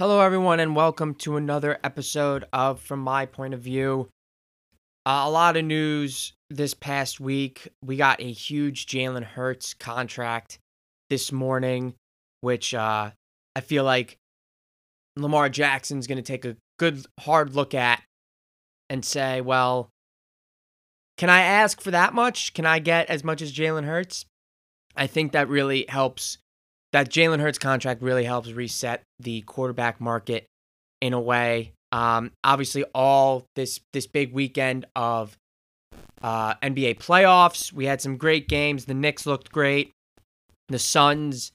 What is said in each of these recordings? Hello everyone and welcome to another episode of From My Point of View. A lot of news this past week. We got a huge Jalen Hurts contract this morning, which I feel like Lamar Jackson's going to take a good hard look at and say, well, can I ask for that much? Can I get as much as Jalen Hurts? I think that really helps. That Jalen Hurts contract really helps reset the quarterback market in a way. Obviously, all this big weekend of NBA playoffs, we had some great games. The Knicks looked great. The Suns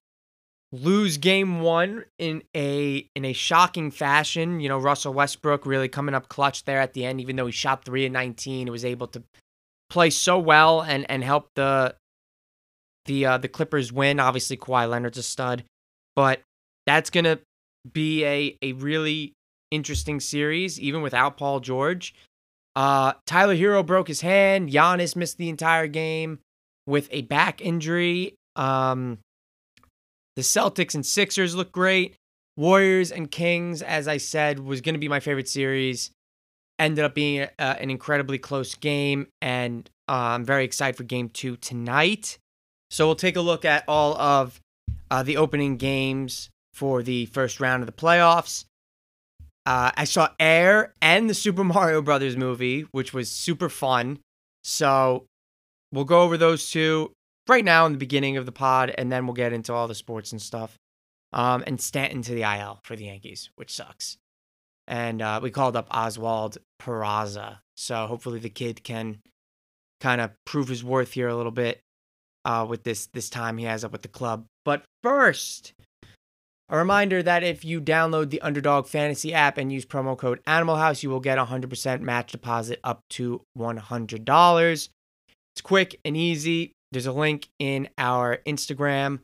lose game one in a shocking fashion. You know, Russell Westbrook really coming up clutch there at the end. Even though he shot 3 of 19, he was able to play so well and help the Clippers win. Obviously, Kawhi Leonard's a stud, but that's going to be a really interesting series, even without Paul George. Tyler Hero broke his hand. Giannis missed the entire game with a back injury. The Celtics and Sixers look great. Warriors and Kings, as I said, was going to be my favorite series. Ended up being an incredibly close game, and I'm very excited for Game 2 tonight. So we'll take a look at all of the opening games for the first round of the playoffs. I saw Air and the Super Mario Brothers movie, which was super fun. So we'll go over those two right now in the beginning of the pod, and then we'll get into all the sports and stuff. And Stanton to the IL for the Yankees, which sucks. And we called up Oswald Peraza. So hopefully the kid can kind of prove his worth here a little bit. With this time he has up with the club. But first, a reminder that if you download the Underdog Fantasy app and use promo code Animal House, you will get a 100% match deposit up to $100. It's quick and easy. There's a link in our Instagram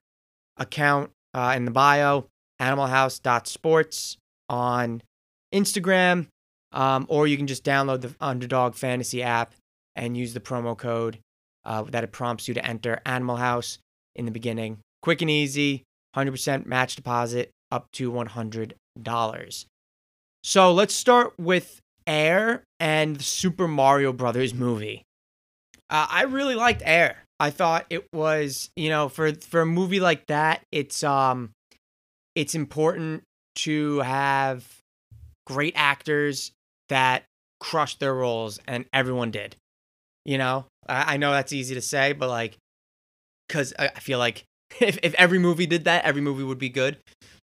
account in the bio, animalhouse.sports on Instagram, or you can just download the Underdog Fantasy app and use the promo code that it prompts you to enter, Animal House, in the beginning. Quick and easy, 100% match deposit, up to $100. So let's start with Air and the Super Mario Brothers movie. I really liked Air. I thought it was, you know, for a movie like that, it's important to have great actors that crush their roles, and everyone did. You know, I know that's easy to say, but like, because I feel like if every movie did that, every movie would be good.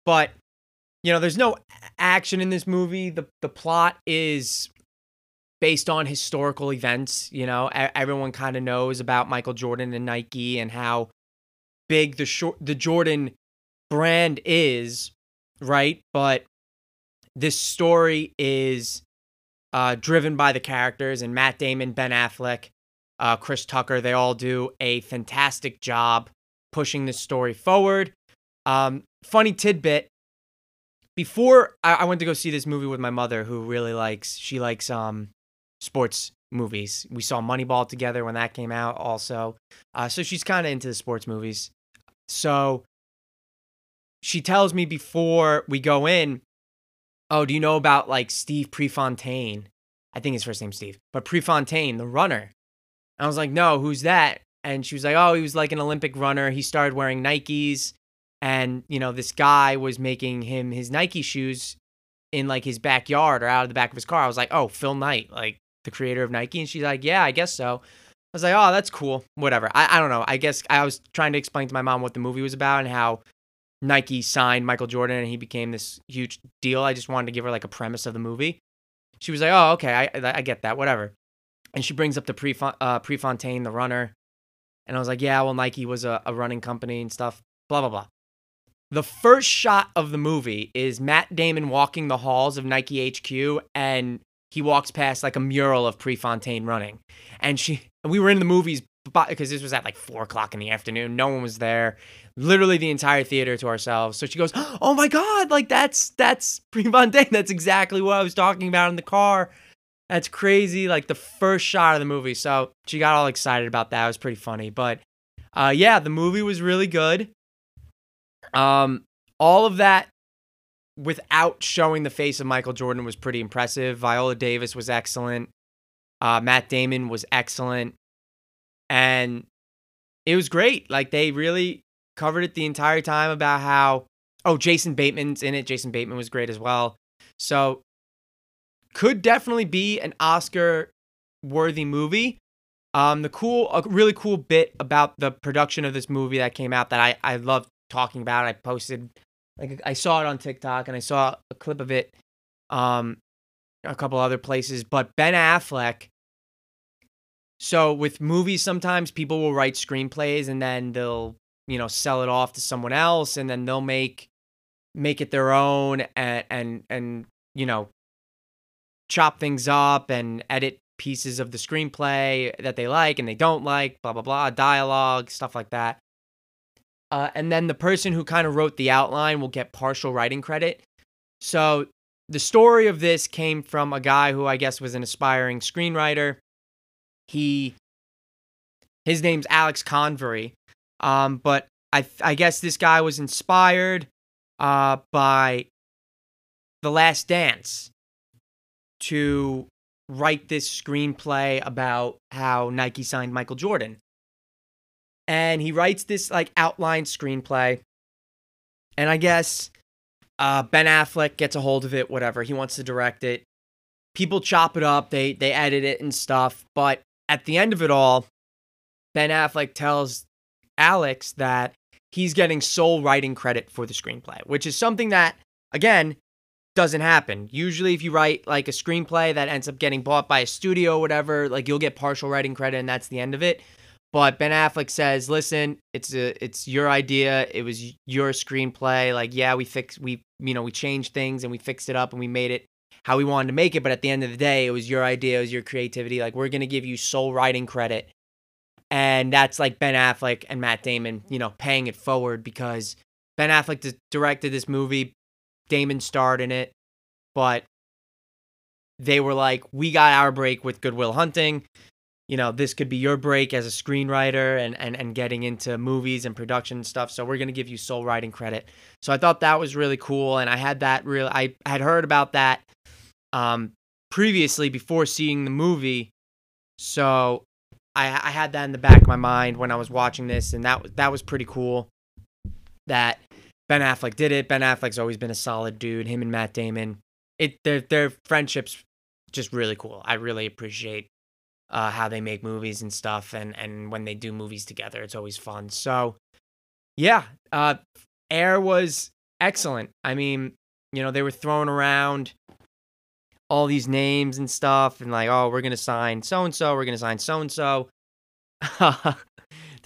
But, you know, there's no action in this movie. The plot is based on historical events. You know, everyone kind of knows about Michael Jordan and Nike and how big the Jordan brand is, right? But this story is driven by the characters, and Matt Damon, Ben Affleck, Chris Tucker, they all do a fantastic job pushing this story forward. Funny tidbit, before I went to go see this movie with my mother, who really likes sports movies. We saw Moneyball together when that came out also. So she's kind of into the sports movies. So she tells me before we go in, oh, do you know about like Steve Prefontaine? I think his first name's Steve, but Prefontaine, the runner. And I was like, no, who's that? And she was like, oh, he was like an Olympic runner. He started wearing Nikes, and you know, this guy was making him his Nike shoes in like his backyard or out of the back of his car. I was like, oh, Phil Knight, like the creator of Nike. And she's like, yeah, I guess so. I was like, oh, that's cool. Whatever. I don't know. I guess I was trying to explain to my mom what the movie was about and how Nike signed Michael Jordan and he became this huge deal. I just wanted to give her like a premise of the movie. She was like, oh, okay, I get that, whatever. And she brings up the Prefontaine, the runner. And I was like, yeah, well, Nike was a running company and stuff, blah, blah, blah. The first shot of the movie is Matt Damon walking the halls of Nike HQ, and he walks past like a mural of Prefontaine running. And we were in the movies because this was at like 4 o'clock in the afternoon. No one was there. Literally the entire theater to ourselves. So she goes, oh my God, like that's Prefontaine. That's exactly what I was talking about in the car. That's crazy. Like the first shot of the movie. So she got all excited about that. It was pretty funny. But yeah, the movie was really good. All of that without showing the face of Michael Jordan was pretty impressive. Viola Davis was excellent. Matt Damon was excellent. And it was great. Like, they really covered it the entire time about how, oh, Jason Bateman's in it. Jason Bateman was great as well. So, could definitely be an Oscar-worthy movie. A really cool bit about the production of this movie that came out that I love talking about. I posted, like, I saw it on TikTok and I saw a clip of it a couple other places. But Ben Affleck, so with movies, sometimes people will write screenplays and then they'll, you know, sell it off to someone else and then they'll make it their own and you know, chop things up and edit pieces of the screenplay that they like and they don't like, blah, blah, blah, dialogue, stuff like that. And then the person who kind of wrote the outline will get partial writing credit. So the story of this came from a guy who I guess was an aspiring screenwriter. His name's Alex Convery. But I guess this guy was inspired by The Last Dance to write this screenplay about how Nike signed Michael Jordan. And he writes this like outline screenplay. And I guess Ben Affleck gets a hold of it, whatever. He wants to direct it. People chop it up. They edit it and stuff. But at the end of it all, Ben Affleck tells Alex that he's getting sole writing credit for the screenplay, which is something that, again, doesn't happen. Usually if you write like a screenplay that ends up getting bought by a studio or whatever, like you'll get partial writing credit and that's the end of it. But Ben Affleck says, listen, it's your idea. It was your screenplay. Like, yeah, we changed things and we fixed it up and we made it how we wanted to make it. But at the end of the day, it was your idea, it was your creativity. Like, we're going to give you sole writing credit. And that's like Ben Affleck and Matt Damon, you know, paying it forward because Ben Affleck directed this movie. Damon starred in it, but they were like, we got our break with Good Will Hunting. You know, this could be your break as a screenwriter and getting into movies and production and stuff. So we're going to give you sole writing credit. So I thought that was really cool. And I had I had heard about that previously before seeing the movie. So I had that in the back of my mind when I was watching this. And that was pretty cool that Ben Affleck did it. Ben Affleck's always been a solid dude. Him and Matt Damon, their friendship's just really cool. I really appreciate how they make movies and stuff, and when they do movies together, it's always fun. So, yeah, Air was excellent. I mean, you know, they were throwing around all these names and stuff, and like, oh, we're gonna sign so and so, we're gonna sign so and so. They're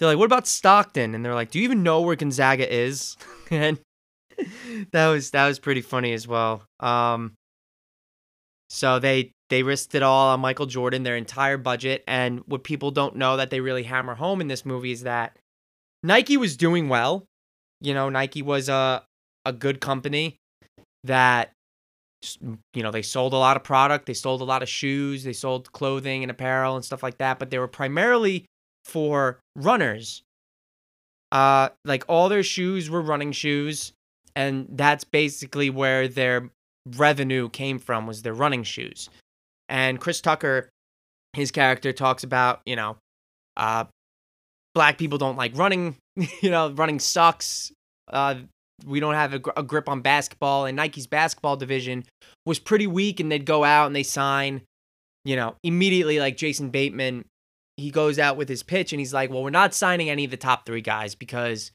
like, what about Stockton? And they're like, do you even know where Gonzaga is? And that was pretty funny as well. So they risked it all on Michael Jordan, their entire budget. And what people don't know that they really hammer home in this movie is that Nike was doing well. You know, Nike was a good company that, you know, they sold a lot of product. They sold a lot of shoes. They sold clothing and apparel and stuff like that. But they were primarily for runners. Like all their shoes were running shoes, and that's basically where their revenue came from, was their running shoes. And Chris Tucker, his character, talks about, you know, black people don't like running, you know, running sucks. We don't have a grip on basketball, and Nike's basketball division was pretty weak, and they'd go out and they sign, you know, immediately, like Jason Bateman. He goes out with his pitch and he's like, well, we're not signing any of the top three guys because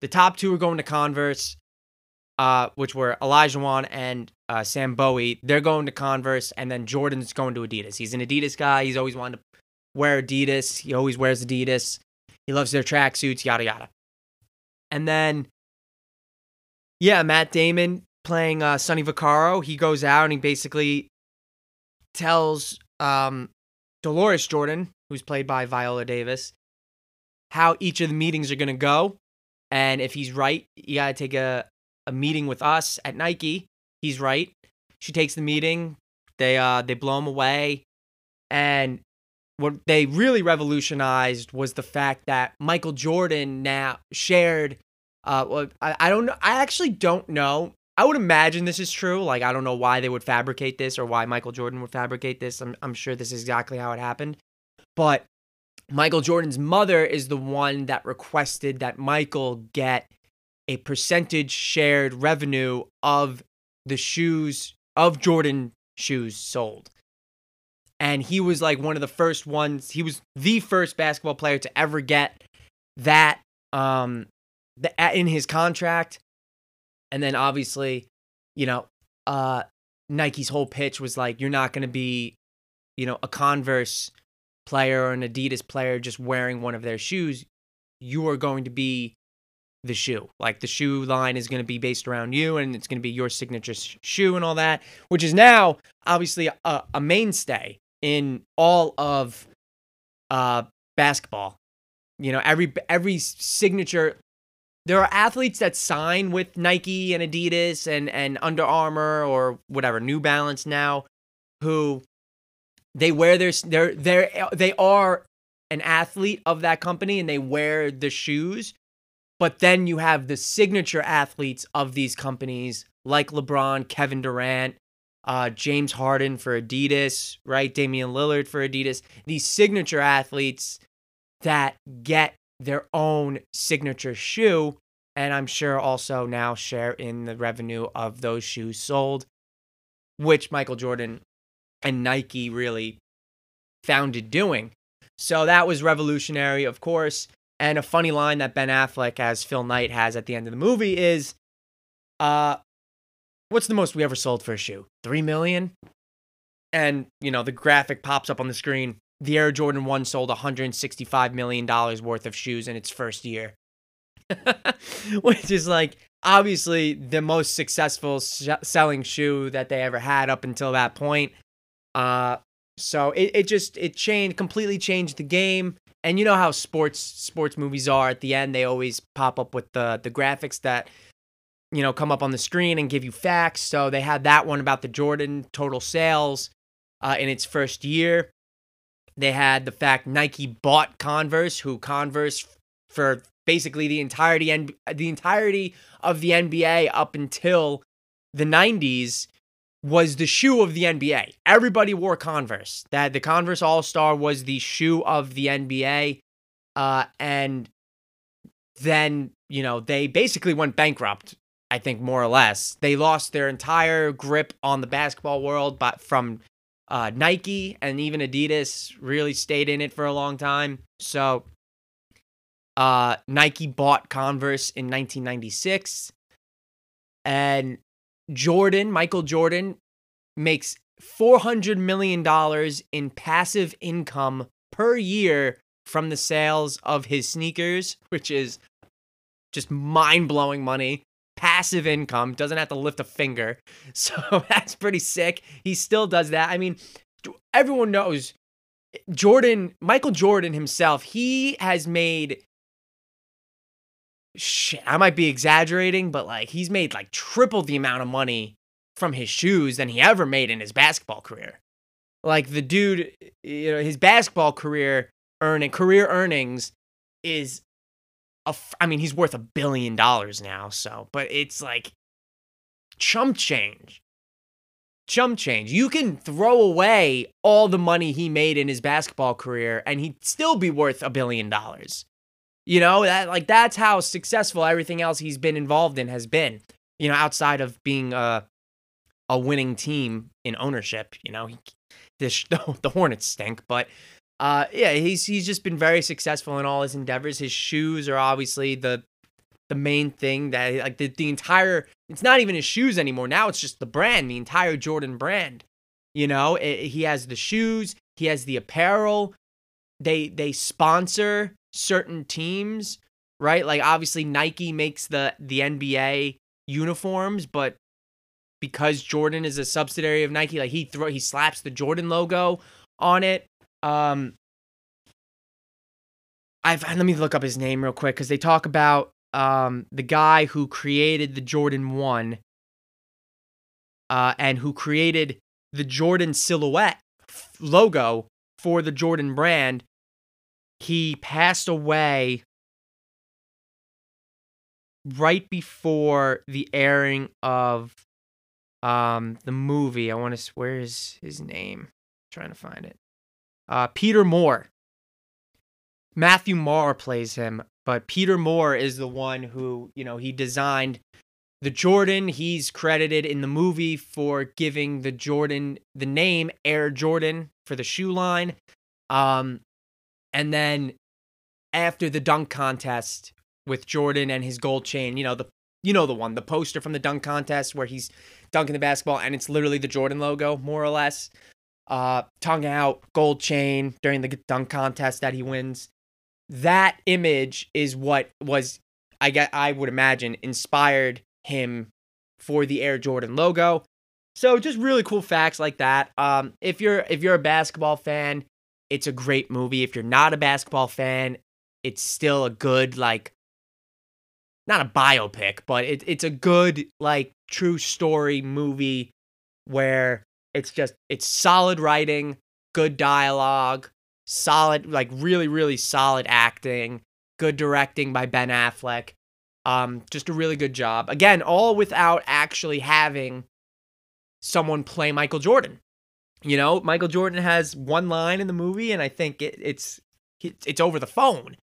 the top two are going to Converse, which were Olajuwon and Sam Bowie. They're going to Converse, and then Jordan's going to Adidas. He's an Adidas guy. He's always wanted to wear Adidas. He always wears Adidas. He loves their tracksuits, yada, yada. And then, yeah, Matt Damon playing Sonny Vaccaro. He goes out and he basically tells Dolores Jordan, who's played by Viola Davis, how each of the meetings are going to go. And if he's right, you got to take a meeting with us at Nike. He's right. She takes the meeting. They blow him away. And what they really revolutionized was the fact that Michael Jordan now shared, I actually don't know I would imagine this is true. Like, I don't know why they would fabricate this or why Michael Jordan would fabricate this. I'm sure this is exactly how it happened. But Michael Jordan's mother is the one that requested that Michael get a percentage shared revenue of the shoes, of Jordan shoes sold. And he was like one of the first ones. He was the first basketball player to ever get that in his contract. And then obviously, you know, Nike's whole pitch was like, you're not going to be, you know, a Converse player or an Adidas player just wearing one of their shoes. You are going to be the shoe. Like, the shoe line is going to be based around you, and it's going to be your signature shoe and all that, which is now obviously a mainstay in all of basketball. You know, every signature. There are athletes that sign with Nike and Adidas and Under Armour or whatever, New Balance now, who they wear they are an athlete of that company and they wear the shoes. But then you have the signature athletes of these companies like LeBron, Kevin Durant, James Harden for Adidas, right? Damian Lillard for Adidas. These signature athletes that get their own signature shoe, and I'm sure also now share in the revenue of those shoes sold, which Michael Jordan and Nike really founded doing. So that was revolutionary, of course. And a funny line that Ben Affleck as Phil Knight has at the end of the movie is, what's the most we ever sold for a shoe? 3 million? And, you know, the graphic pops up on the screen. The Air Jordan 1 sold $165 million worth of shoes in its first year. Which is like, obviously, the most successful selling shoe that they ever had up until that point. So it changed, completely changed the game. And you know how sports movies are at the end, they always pop up with the graphics that, you know, come up on the screen and give you facts. So they had that one about the Jordan total sales in its first year. They had the fact Nike bought Converse, who Converse for basically the entirety of the NBA up until the 90s was the shoe of the NBA. Everybody wore Converse. That the Converse All-Star was the shoe of the NBA. And then, you know, they basically went bankrupt, I think, more or less. They lost their entire grip on the basketball world from Nike, and even Adidas really stayed in it for a long time. So Nike bought Converse in 1996, and Michael Jordan makes $400 million in passive income per year from the sales of his sneakers, which is just mind-blowing money. Passive income, doesn't have to lift a finger. So that's pretty sick. He still does that. I mean, everyone knows Michael Jordan himself, he has made, shit, I might be exaggerating, but like he's made like triple the amount of money from his shoes than he ever made in his basketball career. Like the dude, you know, his basketball career earnings is I mean, he's worth $1 billion now, so, but it's like chump change. Chump change. You can throw away all the money he made in his basketball career and he'd still be worth $1 billion. You know, that's how successful everything else he's been involved in has been, you know, outside of being a winning team in ownership. You know, the Hornets stink, but yeah, he's just been very successful in all his endeavors. His shoes are obviously the main thing that, like, the entire, it's not even his shoes anymore. Now it's just the brand, the entire Jordan brand. You know, he has the shoes, he has the apparel. They sponsor certain teams, right? Like, obviously Nike makes the NBA uniforms, but because Jordan is a subsidiary of Nike, like he slaps the Jordan logo on it. Let me look up his name real quick, because they talk about the guy who created the Jordan 1 and who created the Jordan silhouette logo for the Jordan brand. He passed away right before the airing of the movie. I want to, where is his name? I'm trying to find it. Peter Moore. Matthew Maher plays him, but Peter Moore is the one who, you know, he designed the Jordan. He's credited in the movie for giving the Jordan the name Air Jordan for the shoe line. And then after the dunk contest with Jordan and his gold chain, the poster from the dunk contest where he's dunking the basketball and it's literally the Jordan logo, more or less. Tongue out, gold chain during the dunk contest that he wins. That image is what was, I would imagine, inspired him for the Air Jordan logo. So just really cool facts like that. If you're a basketball fan, it's a great movie. If you're not a basketball fan, it's still a good, like, not a biopic, but it's a good, like, true story movie where it's solid writing, good dialogue, solid, like, really, really solid acting, good directing by Ben Affleck. Just a really good job. Again, all without actually having someone play Michael Jordan. You know, Michael Jordan has one line in the movie, and I think it's over the phone.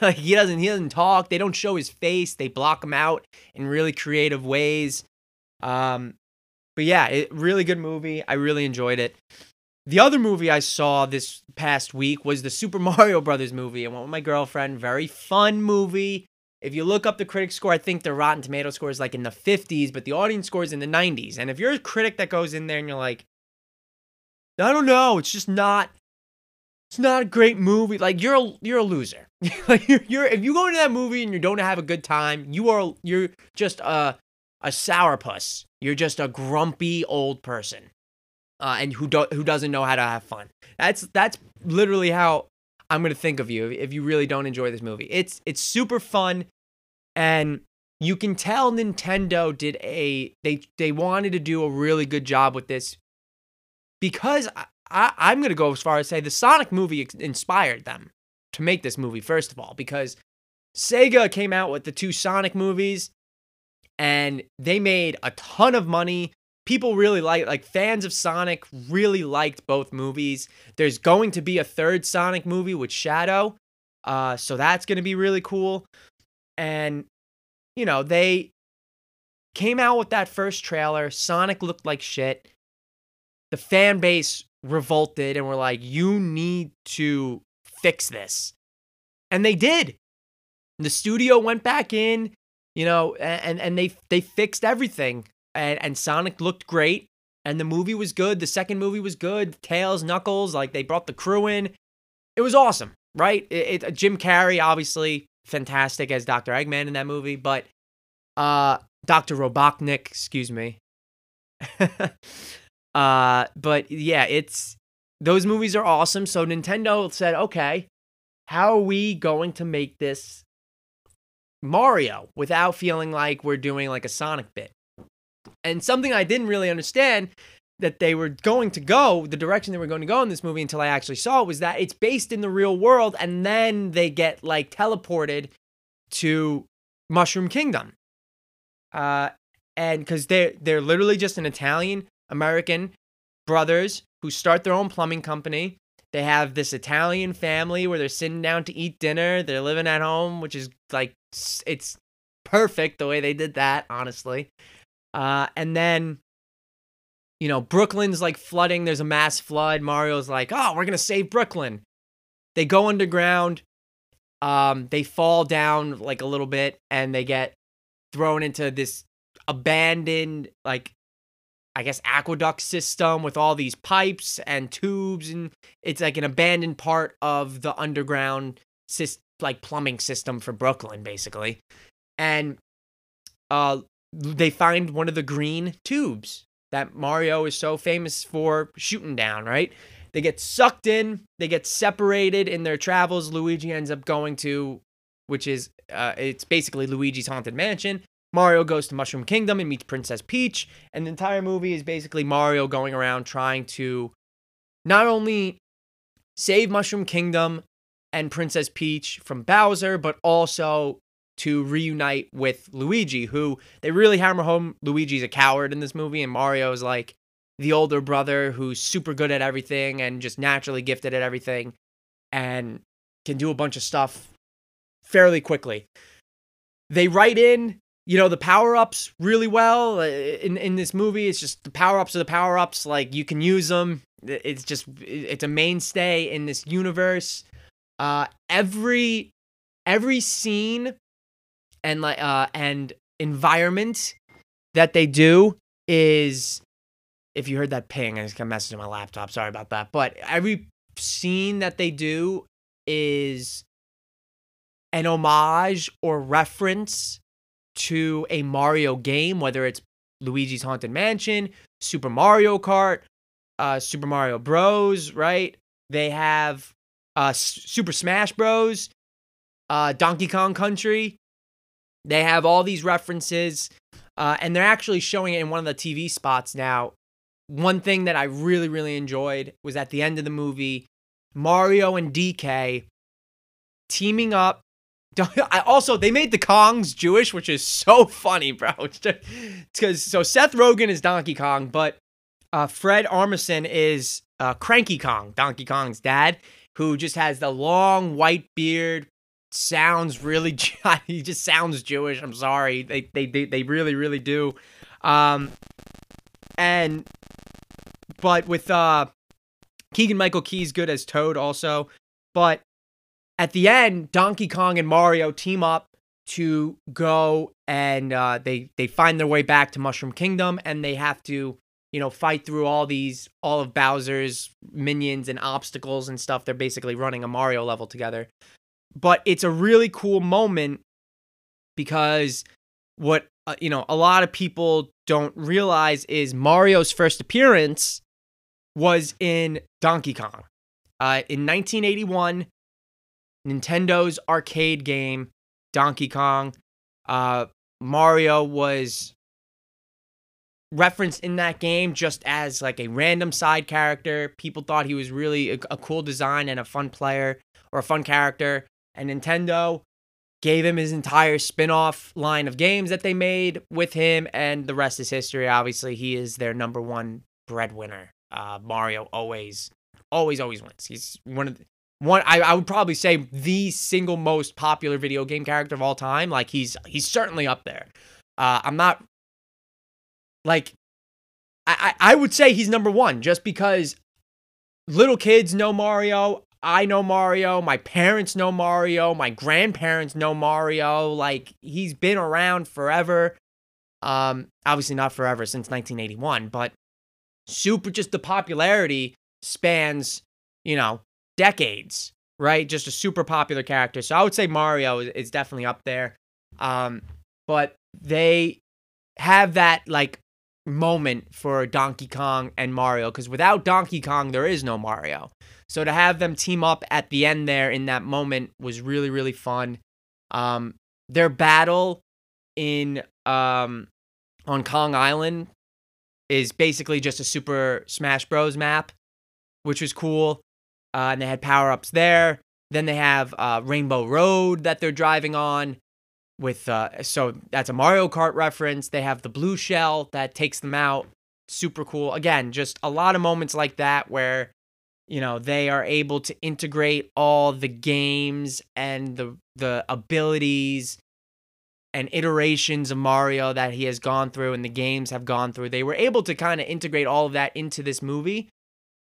Like, he doesn't talk. They don't show his face. They block him out in really creative ways. But yeah, really good movie. I really enjoyed it. The other movie I saw this past week was the Super Mario Brothers movie. I went with my girlfriend. Very fun movie. If you look up the critic score, I think the Rotten Tomato score is like in the 50s, but the audience score is in the 90s. And if you're a critic that goes in there and you're like, I don't know, it's just not, it's not a great movie, like, you're a loser. Like, if you go into that movie and you don't have a good time, you're just a sourpuss. You're just a grumpy old person, and who doesn't know how to have fun. That's literally how I'm gonna think of you if you really don't enjoy this movie. It's super fun, and you can tell Nintendo they wanted to do a really good job with this. Because I'm going to go as far as say the Sonic movie inspired them to make this movie, first of all. Because Sega came out with the two Sonic movies, and they made a ton of money. People really like fans of Sonic really liked both movies. There's going to be a third Sonic movie with Shadow. So that's going to be really cool. And, you know, they came out with that first trailer. Sonic looked like shit. The fan base revolted and were like, you need to fix this. And they did. The studio went back in, you know, and they fixed everything. And Sonic looked great. And the movie was good. The second movie was good. Tails, Knuckles, like, they brought the crew in. It was awesome, right? Jim Carrey, obviously, fantastic as Dr. Eggman in that movie. But Dr. Robotnik, excuse me. But yeah, those movies are awesome. So Nintendo said, okay, how are we going to make this Mario without feeling like we're doing like a Sonic bit? And something I didn't really understand that they were going to go, the direction they were going to go in this movie until I actually saw it, was that it's based in the real world and then they get like teleported to Mushroom Kingdom. And cause they're literally just an Italian-American brothers who start their own plumbing company. They have this Italian family where they're sitting down to eat dinner. They're living at home, which is like, it's perfect the way they did that, honestly. And then, you know, Brooklyn's like flooding. There's a mass flood. Mario's like, oh, we're going to save Brooklyn. They go underground. They fall down like a little bit and they get thrown into this abandoned, like, I guess, aqueduct system with all these pipes and tubes, and it's like an abandoned part of the underground like plumbing system for Brooklyn, basically. And they find one of the green tubes that Mario is so famous for shooting down, right? They get sucked in, they get separated in their travels. Luigi ends up going to, which is, it's basically Luigi's Haunted Mansion. Mario goes to Mushroom Kingdom and meets Princess Peach, and the entire movie is basically Mario going around trying to not only save Mushroom Kingdom and Princess Peach from Bowser, but also to reunite with Luigi, who they really hammer home Luigi's a coward in this movie, and Mario's like the older brother who's super good at everything and just naturally gifted at everything and can do a bunch of stuff fairly quickly. They write in, you know, the power-ups really well in this movie. It's just the power-ups are the power-ups. Like, you can use them. It's just, it's a mainstay in this universe. Every scene and like and environment that they do is, if you heard that ping, I just got a message on my laptop. Sorry about that. But every scene that they do is an homage or reference to a Mario game, whether it's Luigi's Haunted Mansion, Super Mario Kart, Super Mario Bros, right? They have Super Smash Bros, Donkey Kong Country. They have all these references, and they're actually showing it in one of the TV spots now. One thing that I really, really enjoyed was at the end of the movie, Mario and DK teaming up. Also, they made the Kongs Jewish, which is so funny, bro. So Seth Rogen is Donkey Kong, but Fred Armisen is Cranky Kong, Donkey Kong's dad, who just has the long white beard, sounds really, he just sounds Jewish. I'm sorry. They really, really do. But with Keegan-Michael Key's good as Toad also, but at the end, Donkey Kong and Mario team up to go and they find their way back to Mushroom Kingdom, and they have to, you know, fight through all of Bowser's minions and obstacles and stuff. They're basically running a Mario level together. But it's a really cool moment because what, you know, a lot of people don't realize is Mario's first appearance was in Donkey Kong. In 1981, Nintendo's arcade game, Donkey Kong. Mario was referenced in that game just as like a random side character. People thought he was really a cool design and a fun player or a fun character. And Nintendo gave him his entire spin-off line of games that they made with him. And the rest is history. Obviously, he is their number one breadwinner. Mario always wins. He's one of the... I would probably say the single most popular video game character of all time. Like, he's certainly up there. I'm not, like, I would say he's number one just because little kids know Mario. I know Mario. My parents know Mario. My grandparents know Mario. Like, he's been around forever. Obviously not forever since 1981, but just the popularity spans, you know, decades, right? Just a super popular character. So I would say Mario is definitely up there. But they have that like moment for Donkey Kong and Mario, because without Donkey Kong, there is no Mario. So to have them team up at the end there in that moment was really, really fun. Their battle in on Kong Island is basically just a Super Smash Bros. Map, which was cool. And they had power-ups there. Then they have Rainbow Road that they're driving on with, so that's a Mario Kart reference. They have the blue shell that takes them out. Super cool. Again, just a lot of moments like that where, you know, they are able to integrate all the games and the abilities and iterations of Mario that he has gone through and the games have gone through. They were able to kind of integrate all of that into this movie.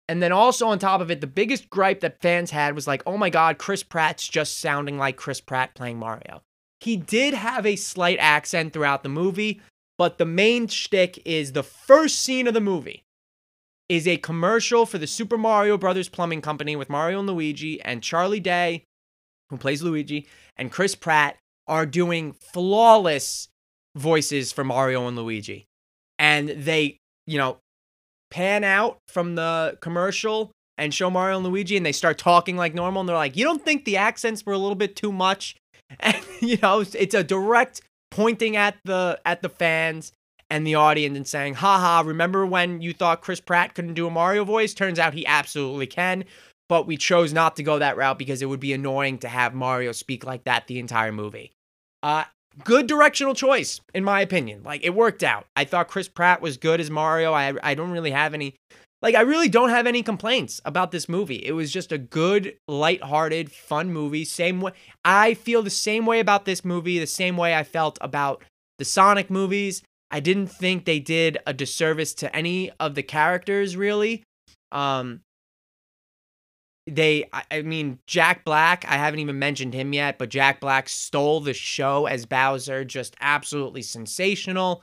And then also on top of it, the biggest gripe that fans had was like, oh my God, Chris Pratt's just sounding like Chris Pratt playing Mario. He did have a slight accent throughout the movie, but the main shtick is the first scene of the movie is a commercial for the Super Mario Brothers Plumbing Company with Mario and Luigi, and Charlie Day, who plays Luigi, and Chris Pratt are doing flawless voices for Mario and Luigi. And they, you know, pan out from the commercial and show Mario and Luigi, and they start talking like normal, and they're like, you don't think the accents were a little bit too much? And, you know, it's a direct pointing at the fans and the audience and saying, haha, remember when you thought Chris Pratt couldn't do a Mario voice? Turns out he absolutely can, but we chose not to go that route because it would be annoying to have Mario speak like that the entire movie. Good directional choice, in my opinion. Like, it worked out. I thought Chris Pratt was good as Mario. I don't really have any... Like, I really don't have any complaints about this movie. It was just a good, lighthearted, fun movie. Same way, I feel the same way about this movie, the same way I felt about the Sonic movies. I didn't think they did a disservice to any of the characters, really. I mean, Jack Black, I haven't even mentioned him yet, but Jack Black stole the show as Bowser, just absolutely sensational.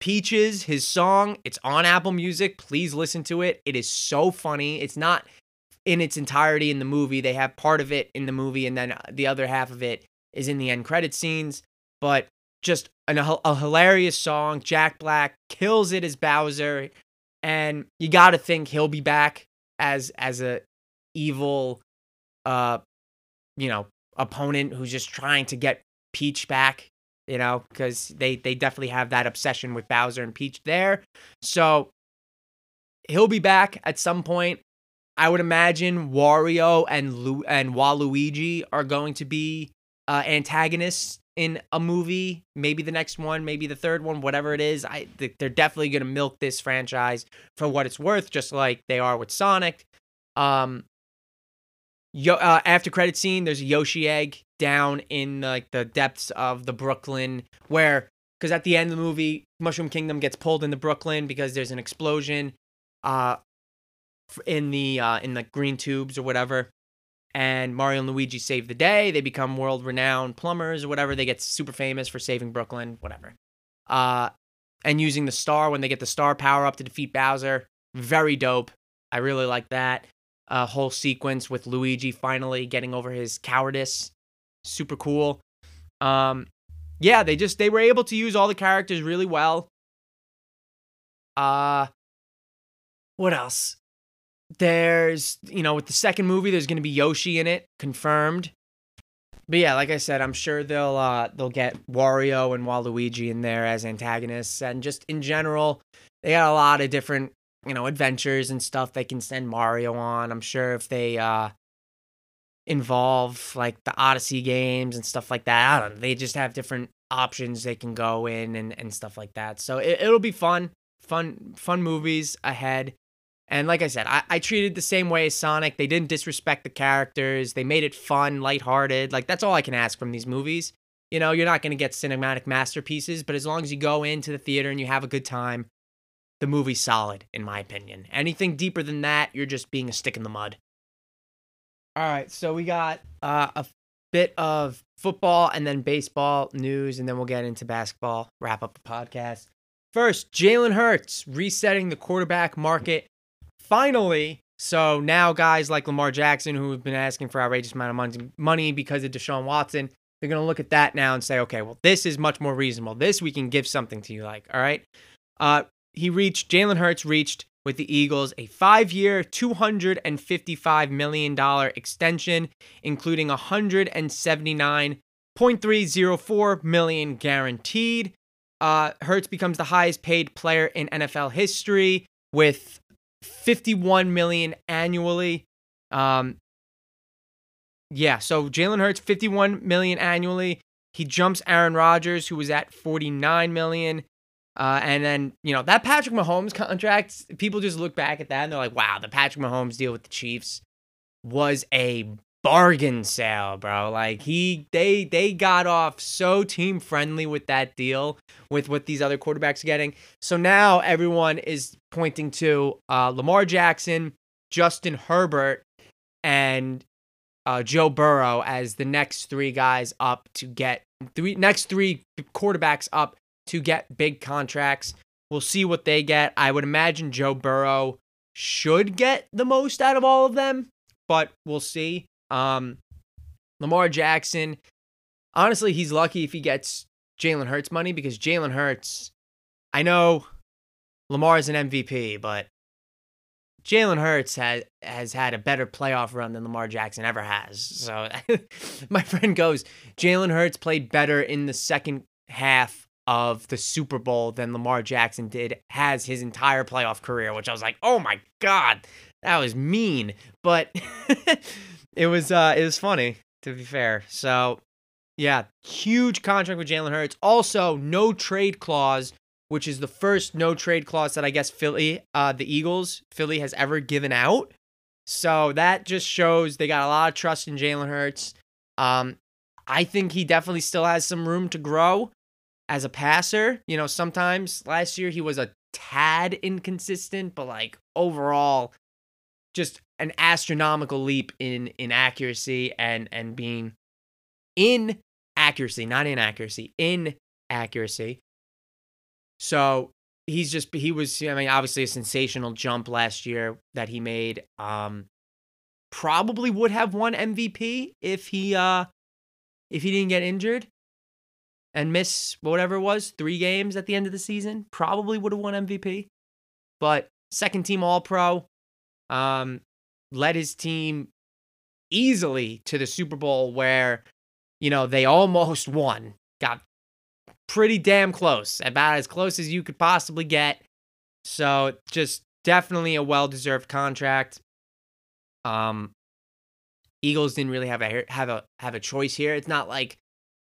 Peaches, his song, it's on Apple Music. Please listen to it. It is so funny. It's not in its entirety in the movie. They have part of it in the movie, and then the other half of it is in the end credit scenes. But just a hilarious song. Jack Black kills it as Bowser, and you got to think he'll be back as a evil, opponent who's just trying to get Peach back. You know, because they definitely have that obsession with Bowser and Peach there. So he'll be back at some point. I would imagine Wario and Waluigi are going to be antagonists in a movie. Maybe the next one, maybe the third one, whatever it is. They're definitely going to milk this franchise for what it's worth, just like they are with Sonic. After credit scene, there's a Yoshi egg down in like the depths of the Brooklyn, because at the end of the movie, Mushroom Kingdom gets pulled into Brooklyn because there's an explosion, in the green tubes or whatever, and Mario and Luigi save the day. They become world-renowned plumbers or whatever. They get super famous for saving Brooklyn, whatever, and using the star when they get the star power up to defeat Bowser. Very dope. I really like that. A whole sequence with Luigi finally getting over his cowardice. Super cool. They were able to use all the characters really well. What else? There's, with the second movie, there's going to be Yoshi in it. Confirmed. But yeah, like I said, I'm sure they'll get Wario and Waluigi in there as antagonists. And just in general, they got a lot of different adventures and stuff they can send Mario on. I'm sure if they involve, like, the Odyssey games and stuff like that, I don't know, they just have different options they can go in and stuff like that. So it'll be fun movies ahead. And like I said, I treated it the same way as Sonic. They didn't disrespect the characters. They made it fun, lighthearted. Like, that's all I can ask from these movies. You're not going to get cinematic masterpieces, but as long as you go into the theater and you have a good time, the movie's solid, in my opinion. Anything deeper than that, you're just being a stick in the mud. All right, so we got a bit of football and then baseball news, and then we'll get into basketball, wrap up the podcast. First, Jalen Hurts resetting the quarterback market finally. So now guys like Lamar Jackson, who have been asking for outrageous amount of money because of Deshaun Watson, they're going to look at that now and say, okay, well, this is much more reasonable. This we can give something to you like, all right? Jalen Hurts reached with the Eagles a 5-year, $255 million extension, including $179.304 million guaranteed. Hurts becomes the highest paid player in NFL history with $51 million annually. So Jalen Hurts, $51 million annually. He jumps Aaron Rodgers, who was at $49 million. And then, that Patrick Mahomes contract, people just look back at that and they're like, wow, the Patrick Mahomes deal with the Chiefs was a bargain sale, bro. Like they got off so team friendly with that deal with what these other quarterbacks are getting. So now everyone is pointing to Lamar Jackson, Justin Herbert, and Joe Burrow as the next three guys up to get next three quarterbacks up to get big contracts. We'll see what they get. I would imagine Joe Burrow should get the most out of all of them, but we'll see. Lamar Jackson, honestly, he's lucky if he gets Jalen Hurts money, because Jalen Hurts, I know Lamar is an MVP, but Jalen Hurts has had a better playoff run than Lamar Jackson ever has. So my friend goes, Jalen Hurts played better in the second half of the Super Bowl than Lamar Jackson has his entire playoff career, which I was like, oh my God, that was mean. But it was funny, to be fair. So Yeah, huge contract with Jalen Hurts. Also, no trade clause, which is the first no trade clause that I guess Philly has ever given out. So that just shows they got a lot of trust in Jalen Hurts. I think he definitely still has some room to grow as a passer. You know, sometimes last year he was a tad inconsistent, but like overall, just an astronomical leap in accuracy and being in accuracy, not inaccuracy, in accuracy. So he was obviously a sensational jump last year that he made. Probably would have won MVP if he didn't get injured and miss whatever it was, 3 games at the end of the season. Probably would have won MVP. But second team All-Pro, led his team easily to the Super Bowl where, you know, they almost won. Got pretty damn close, about as close as you could possibly get. So just definitely a well-deserved contract. Eagles didn't really have a choice here. It's not like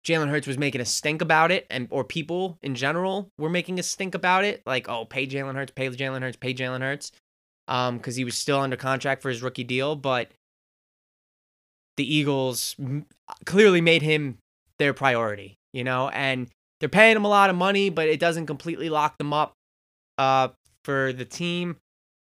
Jalen Hurts was making a stink about it, or people in general were making a stink about it. Like, oh, pay Jalen Hurts, pay Jalen Hurts, pay Jalen Hurts, because he was still under contract for his rookie deal. But the Eagles clearly made him their priority, you know, and they're paying him a lot of money, but it doesn't completely lock them up for the team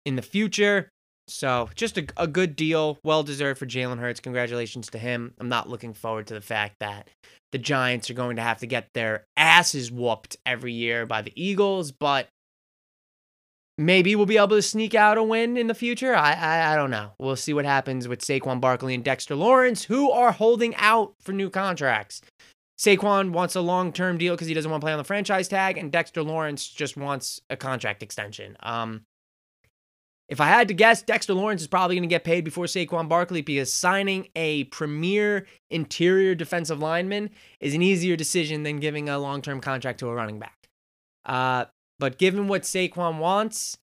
in the future. So just a good deal, well-deserved for Jalen Hurts. Congratulations to him. I'm not looking forward to the fact that the Giants are going to have to get their asses whooped every year by the Eagles, but maybe we'll be able to sneak out a win in the future. I don't know. We'll see what happens with Saquon Barkley and Dexter Lawrence, who are holding out for new contracts. Saquon wants a long-term deal because he doesn't want to play on the franchise tag, and Dexter Lawrence just wants a contract extension. If I had to guess, Dexter Lawrence is probably going to get paid before Saquon Barkley because signing a premier interior defensive lineman is an easier decision than giving a long-term contract to a running back. But given what Saquon wants,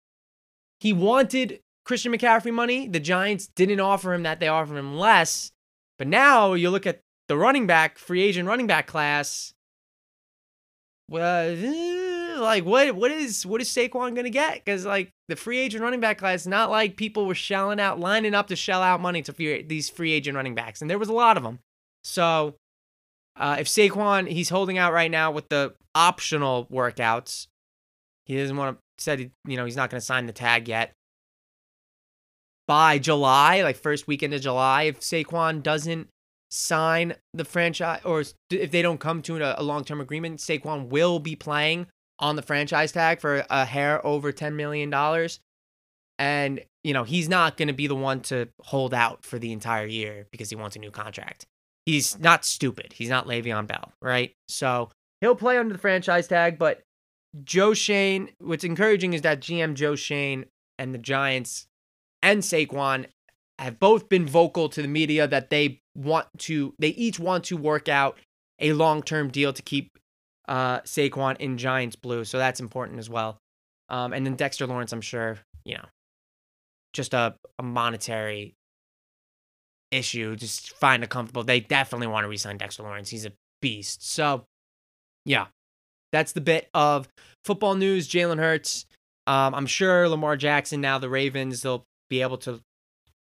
he wanted Christian McCaffrey money. The Giants didn't offer him that. They offered him less. But now you look at the running back, free agent running back class. Well, like what is Saquon going to get? Because like the free agent running back class, not like people were lining up to shell out money to these free agent running backs. And there was a lot of them. So if Saquon, he's holding out right now with the optional workouts. He doesn't want to he's not going to sign the tag yet. By July, like first weekend of July, if Saquon doesn't sign the franchise, or if they don't come to a long-term agreement, Saquon will be playing on the franchise tag for a hair over $10 million. And, you know, he's not going to be the one to hold out for the entire year because he wants a new contract. He's not stupid. He's not Le'Veon Bell, right? So he'll play under the franchise tag, but Joe Shane, what's encouraging is that GM Joe Shane and the Giants and Saquon have both been vocal to the media that they each want to work out a long-term deal to keep Saquon in Giants blue. So that's important as well. And then Dexter Lawrence, I'm sure, you know, just a monetary issue, just find a comfortable. They definitely want to re-sign Dexter Lawrence. He's a beast. So yeah, that's the bit of football news. Jalen Hurts. I'm sure Lamar Jackson, now the Ravens, they'll be able to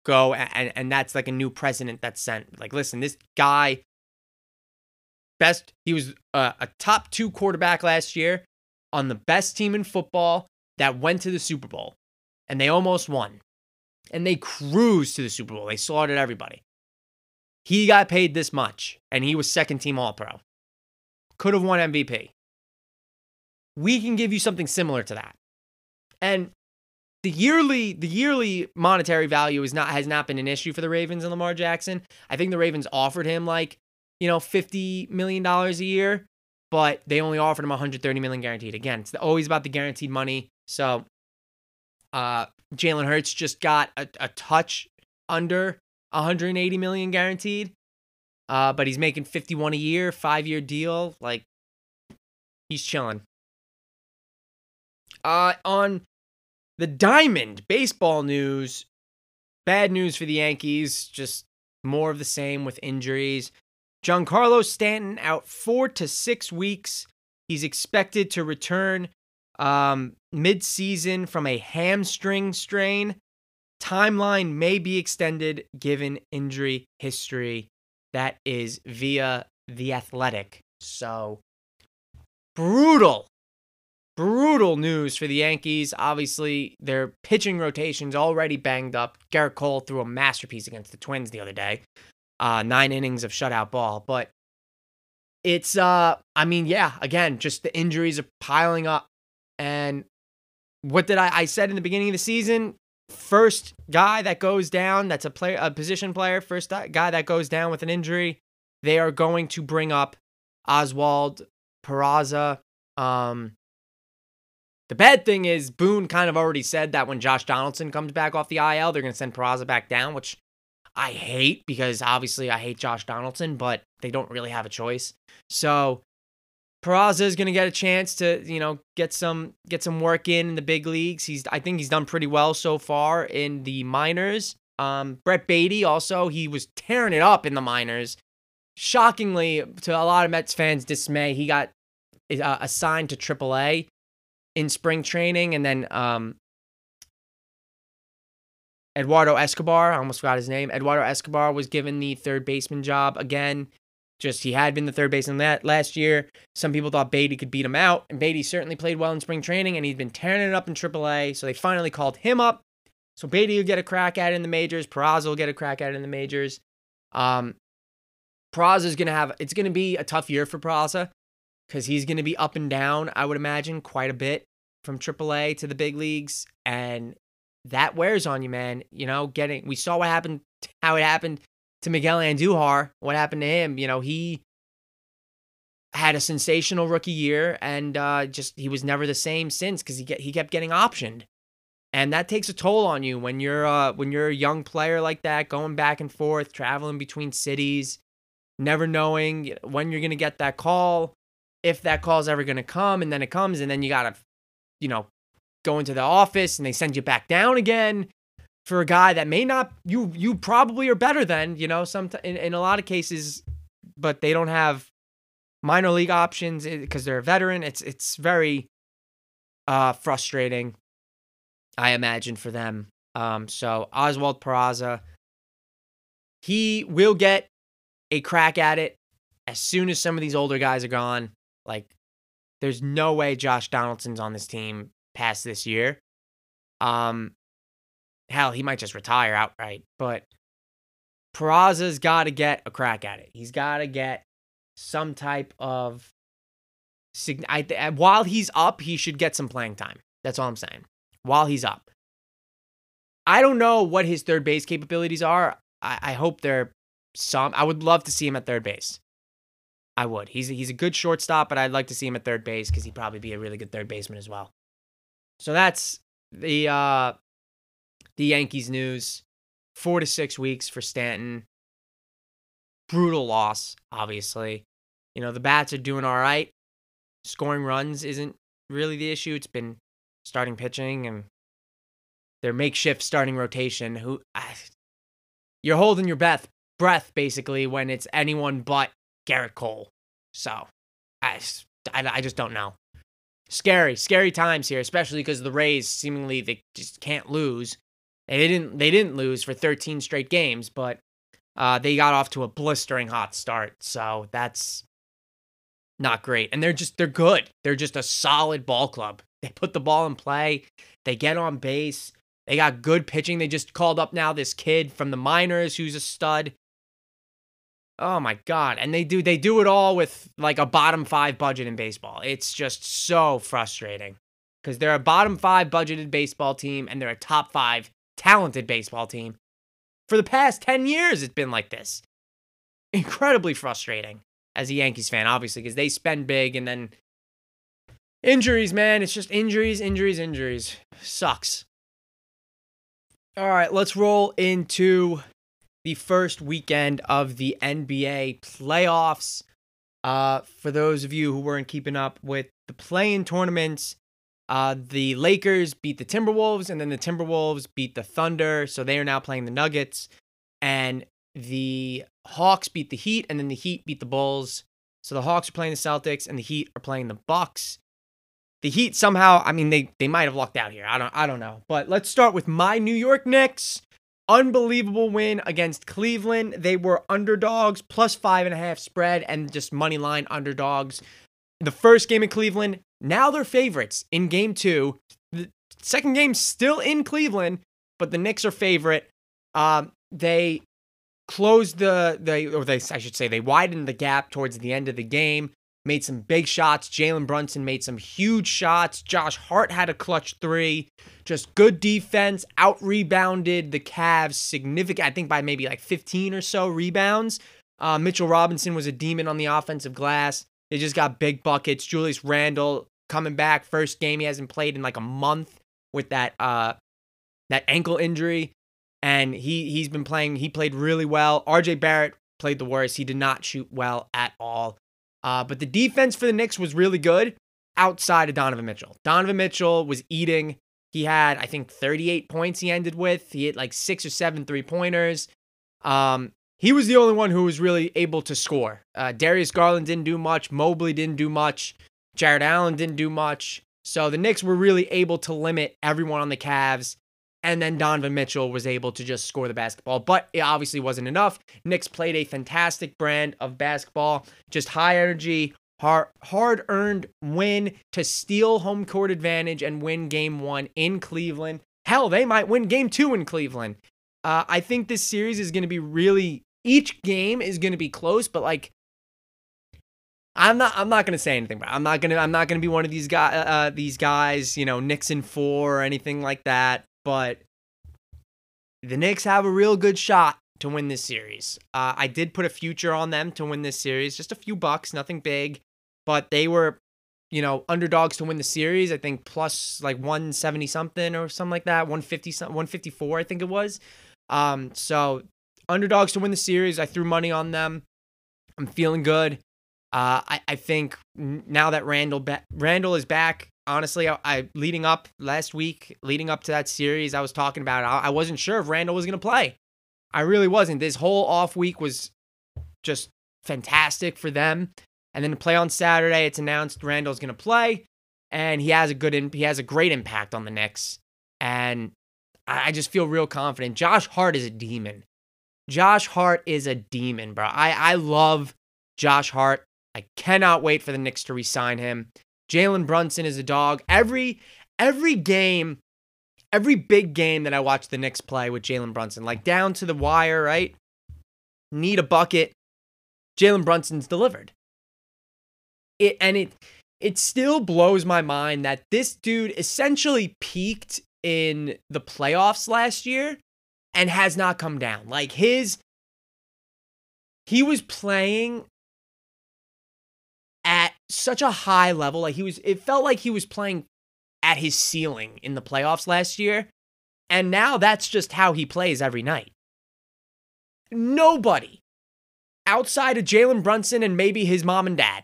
go, and that's like a new precedent that's sent. Like, listen, this guy, he was a top 2 quarterback last year on the best team in football that went to the Super Bowl, and they almost won, and they cruised to the Super Bowl. They slaughtered everybody. He got paid this much, and he was second team All-Pro. Could have won MVP. We can give you something similar to that, and the yearly monetary value has not been an issue for the Ravens and Lamar Jackson. I think the Ravens offered him $50 million a year, but they only offered him $130 million guaranteed. Again, it's always about the guaranteed money. So Jalen Hurts just got a touch under $180 million guaranteed, but he's making $51 a year, 5-year deal. Like, he's chilling. On the Diamond baseball news, bad news for the Yankees, just more of the same with injuries. Giancarlo Stanton out 4 to 6 weeks. He's expected to return mid-season from a hamstring strain. Timeline may be extended given injury history. That is via The Athletic. So, brutal news for the Yankees. Obviously, their pitching rotation's already banged up. Gerrit Cole threw a masterpiece against the Twins the other day. 9 innings of shutout ball. But it's, again, just the injuries are piling up. And what did I said in the beginning of the season? First guy that goes down, that's a position player, first guy that goes down with an injury, they are going to bring up Oswald Peraza. The bad thing is Boone kind of already said that when Josh Donaldson comes back off the IL, they're going to send Peraza back down, which I hate because obviously I hate Josh Donaldson, but they don't really have a choice. So Peraza is going to get a chance to, get some work in the big leagues. I think he's done pretty well so far in the minors. Brett Beatty also, he was tearing it up in the minors. Shockingly, to a lot of Mets fans' dismay, he got assigned to AAA in spring training, and then Eduardo Escobar was given the third baseman job again. Just he had been the third baseman that last year. Some people thought Beatty could beat him out, and Beatty certainly played well in spring training, and he'd been tearing it up in AAA, so they finally called him up. So Beatty will get a crack at it in the majors. Peraza will get a crack at it in the majors. It's going to be a tough year for Peraza because he's going to be up and down, I would imagine, quite a bit from AAA to the big leagues, and that wears on you, man. We saw what happened, how it happened to Miguel Andujar, what happened to him. He had a sensational rookie year, and he was never the same since because he kept getting optioned, and that takes a toll on you when you're a young player like that, going back and forth, traveling between cities, never knowing when you're gonna get that call, if that call's ever gonna come, and then it comes, and then you gotta, go into the office, and they send you back down again. For a guy that may not, you probably are better than, in a lot of cases, but they don't have minor league options because they're a veteran. It's very frustrating, I imagine, for them. So Oswald Peraza, he will get a crack at it as soon as some of these older guys are gone. Like, there's no way Josh Donaldson's on this team past this year. Hell, he might just retire outright, but Peraza's got to get a crack at it. He's got to get some type of... while he's up, he should get some playing time. That's all I'm saying. While he's up. I don't know what his third base capabilities are. I hope they're some. I would love to see him at third base. I would. He's a good shortstop, but I'd like to see him at third base because he'd probably be a really good third baseman as well. So that's the Yankees news. 4 to 6 weeks for Stanton. Brutal loss, obviously. The bats are doing all right. Scoring runs isn't really the issue. It's been starting pitching and their makeshift starting rotation. You're holding your breath basically when it's anyone but Gerrit Cole. So I just don't know. Scary times here, especially because the Rays seemingly they just can't lose. They didn't lose for 13 straight games, but they got off to a blistering hot start, so that's not great. And they're good. They're just a solid ball club. They put the ball in play. They get on base. They got good pitching. They just called up now this kid from the minors who's a stud. Oh my God. And they do it all with like a bottom five budget in baseball. It's just so frustrating because they're a bottom five budgeted baseball team and they're a top five talented baseball team. For the past 10 years, it's been like this. Incredibly frustrating as a Yankees fan, obviously, because they spend big and then injuries, man. It's just injuries. Sucks. All right, let's roll into the first weekend of the NBA playoffs. For those of you who weren't keeping up with the play-in tournaments, the Lakers beat the Timberwolves, and then the Timberwolves beat the Thunder, so they are now playing the Nuggets. And the Hawks beat the Heat, and then the Heat beat the Bulls. So the Hawks are playing the Celtics, and the Heat are playing the Bucks. The Heat somehow, I mean, they might have lucked out here. I don't know. But let's start with my New York Knicks. Unbelievable win against Cleveland. They were underdogs, +5.5 spread, and just money line underdogs. The first game in Cleveland, now they're favorites in game two. The second game still in Cleveland, but the Knicks are favorite. They closed they widened the gap towards the end of the game, made some big shots. Jalen Brunson made some huge shots. Josh Hart had a clutch three. Just good defense, out-rebounded the Cavs significant, I think by maybe like 15 or so rebounds. Mitchell Robinson was a demon on the offensive glass. They just got big buckets. Julius Randle coming back. First game he hasn't played in like a month with that ankle injury. And he's been playing. He played really well. RJ Barrett played the worst. He did not shoot well at all. But the defense for the Knicks was really good outside of Donovan Mitchell. Donovan Mitchell was eating. He had, I think, 38 points he ended with. He hit like 6 or 7 three-pointers. He was the only one who was really able to score. Darius Garland didn't do much. Mobley didn't do much. Jared Allen didn't do much. So the Knicks were really able to limit everyone on the Cavs. And then Donovan Mitchell was able to just score the basketball. But it obviously wasn't enough. Knicks played a fantastic brand of basketball. Just high energy, hard-earned win to steal home court advantage and win game one in Cleveland. Hell, they might win game two in Cleveland. I think this series is going to be really... Each game is going to be close, but like... I'm not going to say anything about it. I'm not going to be one of these guys, Knicks in 4 or anything like that. But the Knicks have a real good shot to win this series. I did put a future on them to win this series, just a few bucks, nothing big. But they were, underdogs to win the series. I think plus like 170 something or something like that, 154 I think it was. So underdogs to win the series. I threw money on them. I'm feeling good. I think now that Randall is back. Honestly, leading up to that series, I was talking about it. I wasn't sure if Randall was going to play. I really wasn't. This whole off week was just fantastic for them. And then to play on Saturday, it's announced Randall's going to play, and he has a great impact on the Knicks. And I just feel real confident. Josh Hart is a demon. Josh Hart is a demon, bro. I love Josh Hart. I cannot wait for the Knicks to re-sign him. Jalen Brunson is a dog. Every game, every big game that I watch the Knicks play with Jalen Brunson, like down to the wire, right? Need a bucket. Jalen Brunson's delivered. It still blows my mind that this dude essentially peaked in the playoffs last year and has not come down. Like he was playing at such a high level. Like it felt like he was playing at his ceiling in the playoffs last year. And now that's just how he plays every night. Nobody outside of Jalen Brunson and maybe his mom and dad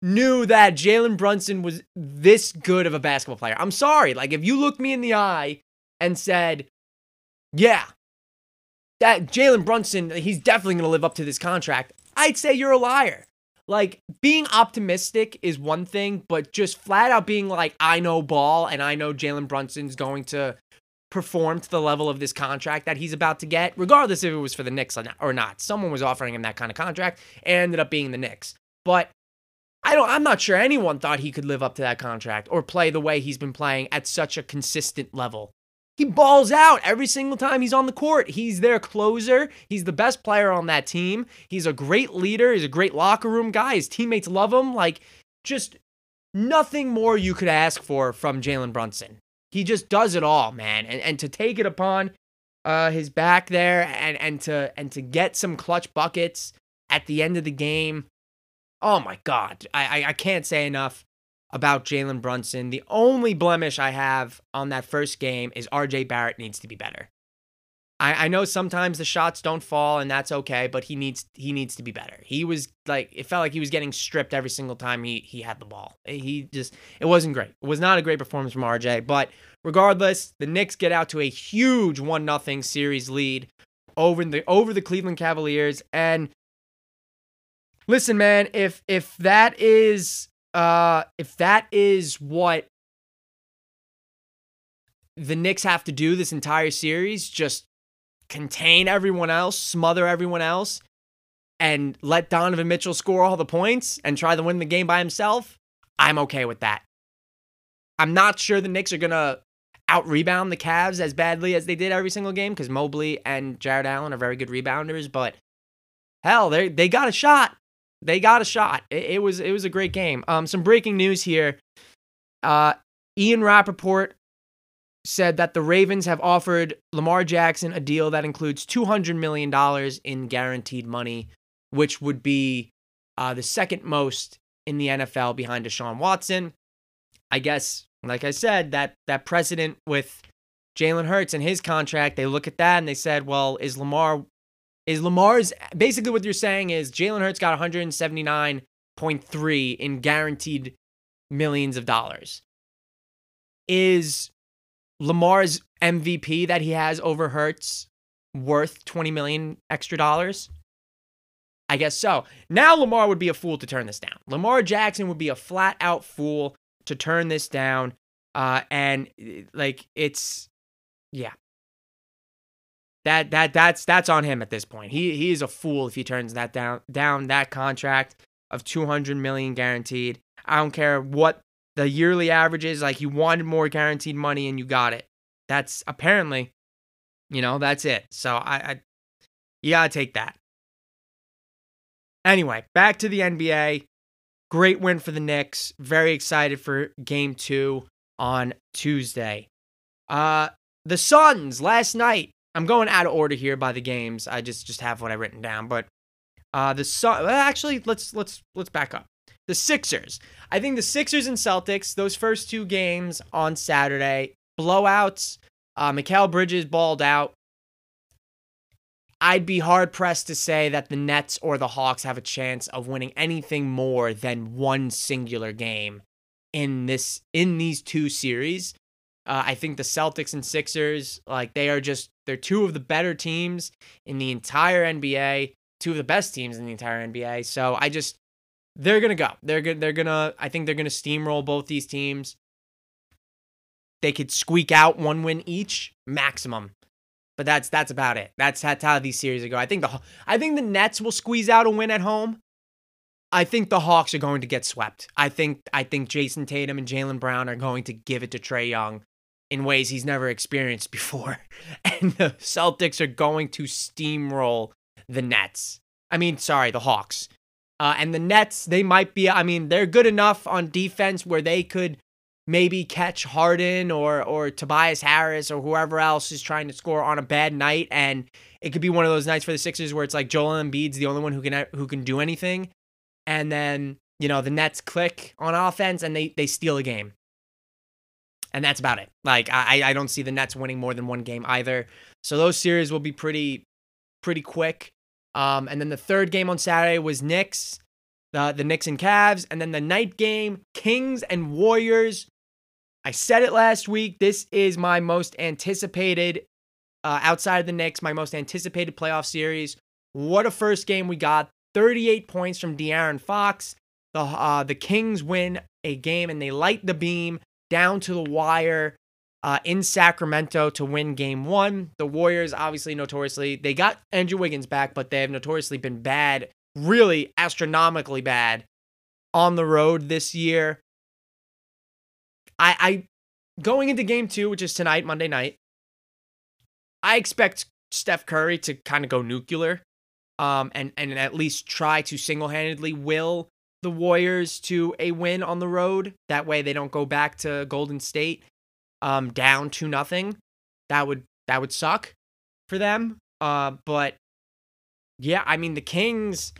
knew that Jalen Brunson was this good of a basketball player. I'm sorry. Like if you looked me in the eye and said, yeah, that Jalen Brunson, he's definitely going to live up to this contract, I'd say you're a liar. Like, being optimistic is one thing, but just flat out being like, I know ball and I know Jalen Brunson's going to perform to the level of this contract that he's about to get, regardless if it was for the Knicks or not. Someone was offering him that kind of contract and ended up being the Knicks. But I'm not sure anyone thought he could live up to that contract or play the way he's been playing at such a consistent level. He balls out every single time he's on the court. He's their closer. He's the best player on that team. He's a great leader. He's a great locker room guy. His teammates love him. Like, just nothing more you could ask for from Jalen Brunson. He just does it all, man. And to take it upon his back there and to get some clutch buckets at the end of the game. Oh, my God. I can't say enough about Jalen Brunson. The only blemish I have on that first game is RJ Barrett needs to be better. I know sometimes the shots don't fall and that's okay, but he needs to be better. He was like, it felt like he was getting stripped every single time he had the ball. It wasn't great. It was not a great performance from RJ, but regardless, the Knicks get out to a huge 1-0 series lead. over the Cleveland Cavaliers. And listen, man, if that is what the Knicks have to do this entire series, just contain everyone else, smother everyone else, and let Donovan Mitchell score all the points and try to win the game by himself, I'm okay with that. I'm not sure the Knicks are going to out-rebound the Cavs as badly as they did every single game, because Mobley and Jared Allen are very good rebounders, but hell, they got a shot. They got a shot. It was a great game. Some breaking news here. Ian Rappaport said that the Ravens have offered Lamar Jackson a deal that includes $200 million in guaranteed money, which would be the second most in the NFL behind Deshaun Watson. I guess, like I said, that precedent with Jalen Hurts and his contract, they look at that and they said, well, is Lamar's basically what you're saying is Jalen Hurts got 179.3 in guaranteed millions of dollars. Is Lamar's MVP that he has over Hurts worth $20 million extra dollars? I guess so. Now Lamar would be a fool to turn this down. Lamar Jackson would be a flat out fool to turn this down. That's on him at this point. He is a fool if he turns that down that contract of $200 million guaranteed. I don't care what the yearly average is. Like, you wanted more guaranteed money and you got it. That's apparently, that's it. So you gotta take that. Anyway, back to the NBA. Great win for the Knicks. Very excited for Game 2 on Tuesday. The Suns last night. I'm going out of order here by the games. I just have what I've written down, but let's back up. The Sixers. I think the Sixers and Celtics, those first two games on Saturday, blowouts. Mikal Bridges balled out. I'd be hard pressed to say that the Nets or the Hawks have a chance of winning anything more than one singular game in these two series. I think the Celtics and Sixers, they're two of the better teams in the entire NBA, two of the best teams in the entire NBA. So they're going to go. I think they're going to steamroll both these teams. They could squeak out one win each, maximum. But that's about it. That's how these series go. I think the Nets will squeeze out a win at home. I think the Hawks are going to get swept. I think Jason Tatum and Jaylen Brown are going to give it to Trae Young in ways he's never experienced before. And the Celtics are going to steamroll the Nets. The Hawks. And the Nets, they might be, they're good enough on defense where they could maybe catch Harden or Tobias Harris or whoever else is trying to score on a bad night. And it could be one of those nights for the Sixers where it's like Joel Embiid's the only one who can do anything. And then, the Nets click on offense and they steal a game. And that's about it. I don't see the Nets winning more than one game either. So those series will be pretty quick. And then the third game on Saturday was Knicks, the Knicks and Cavs. And then the night game, Kings and Warriors. I said it last week. This is my most anticipated, outside of the Knicks, my most anticipated playoff series. What a first game we got. 38 points from De'Aaron Fox. The Kings win a game and they light the beam down to the wire in Sacramento to win game one. The Warriors, obviously, notoriously, they got Andrew Wiggins back, but they have notoriously been bad, really astronomically bad, on the road this year. I going into game two, which is tonight, Monday night, I expect Steph Curry to kind of go nuclear. And at least try to single-handedly will the Warriors to a win on the road. That way they don't go back to Golden State down 2-0. That would suck for them. The Kings...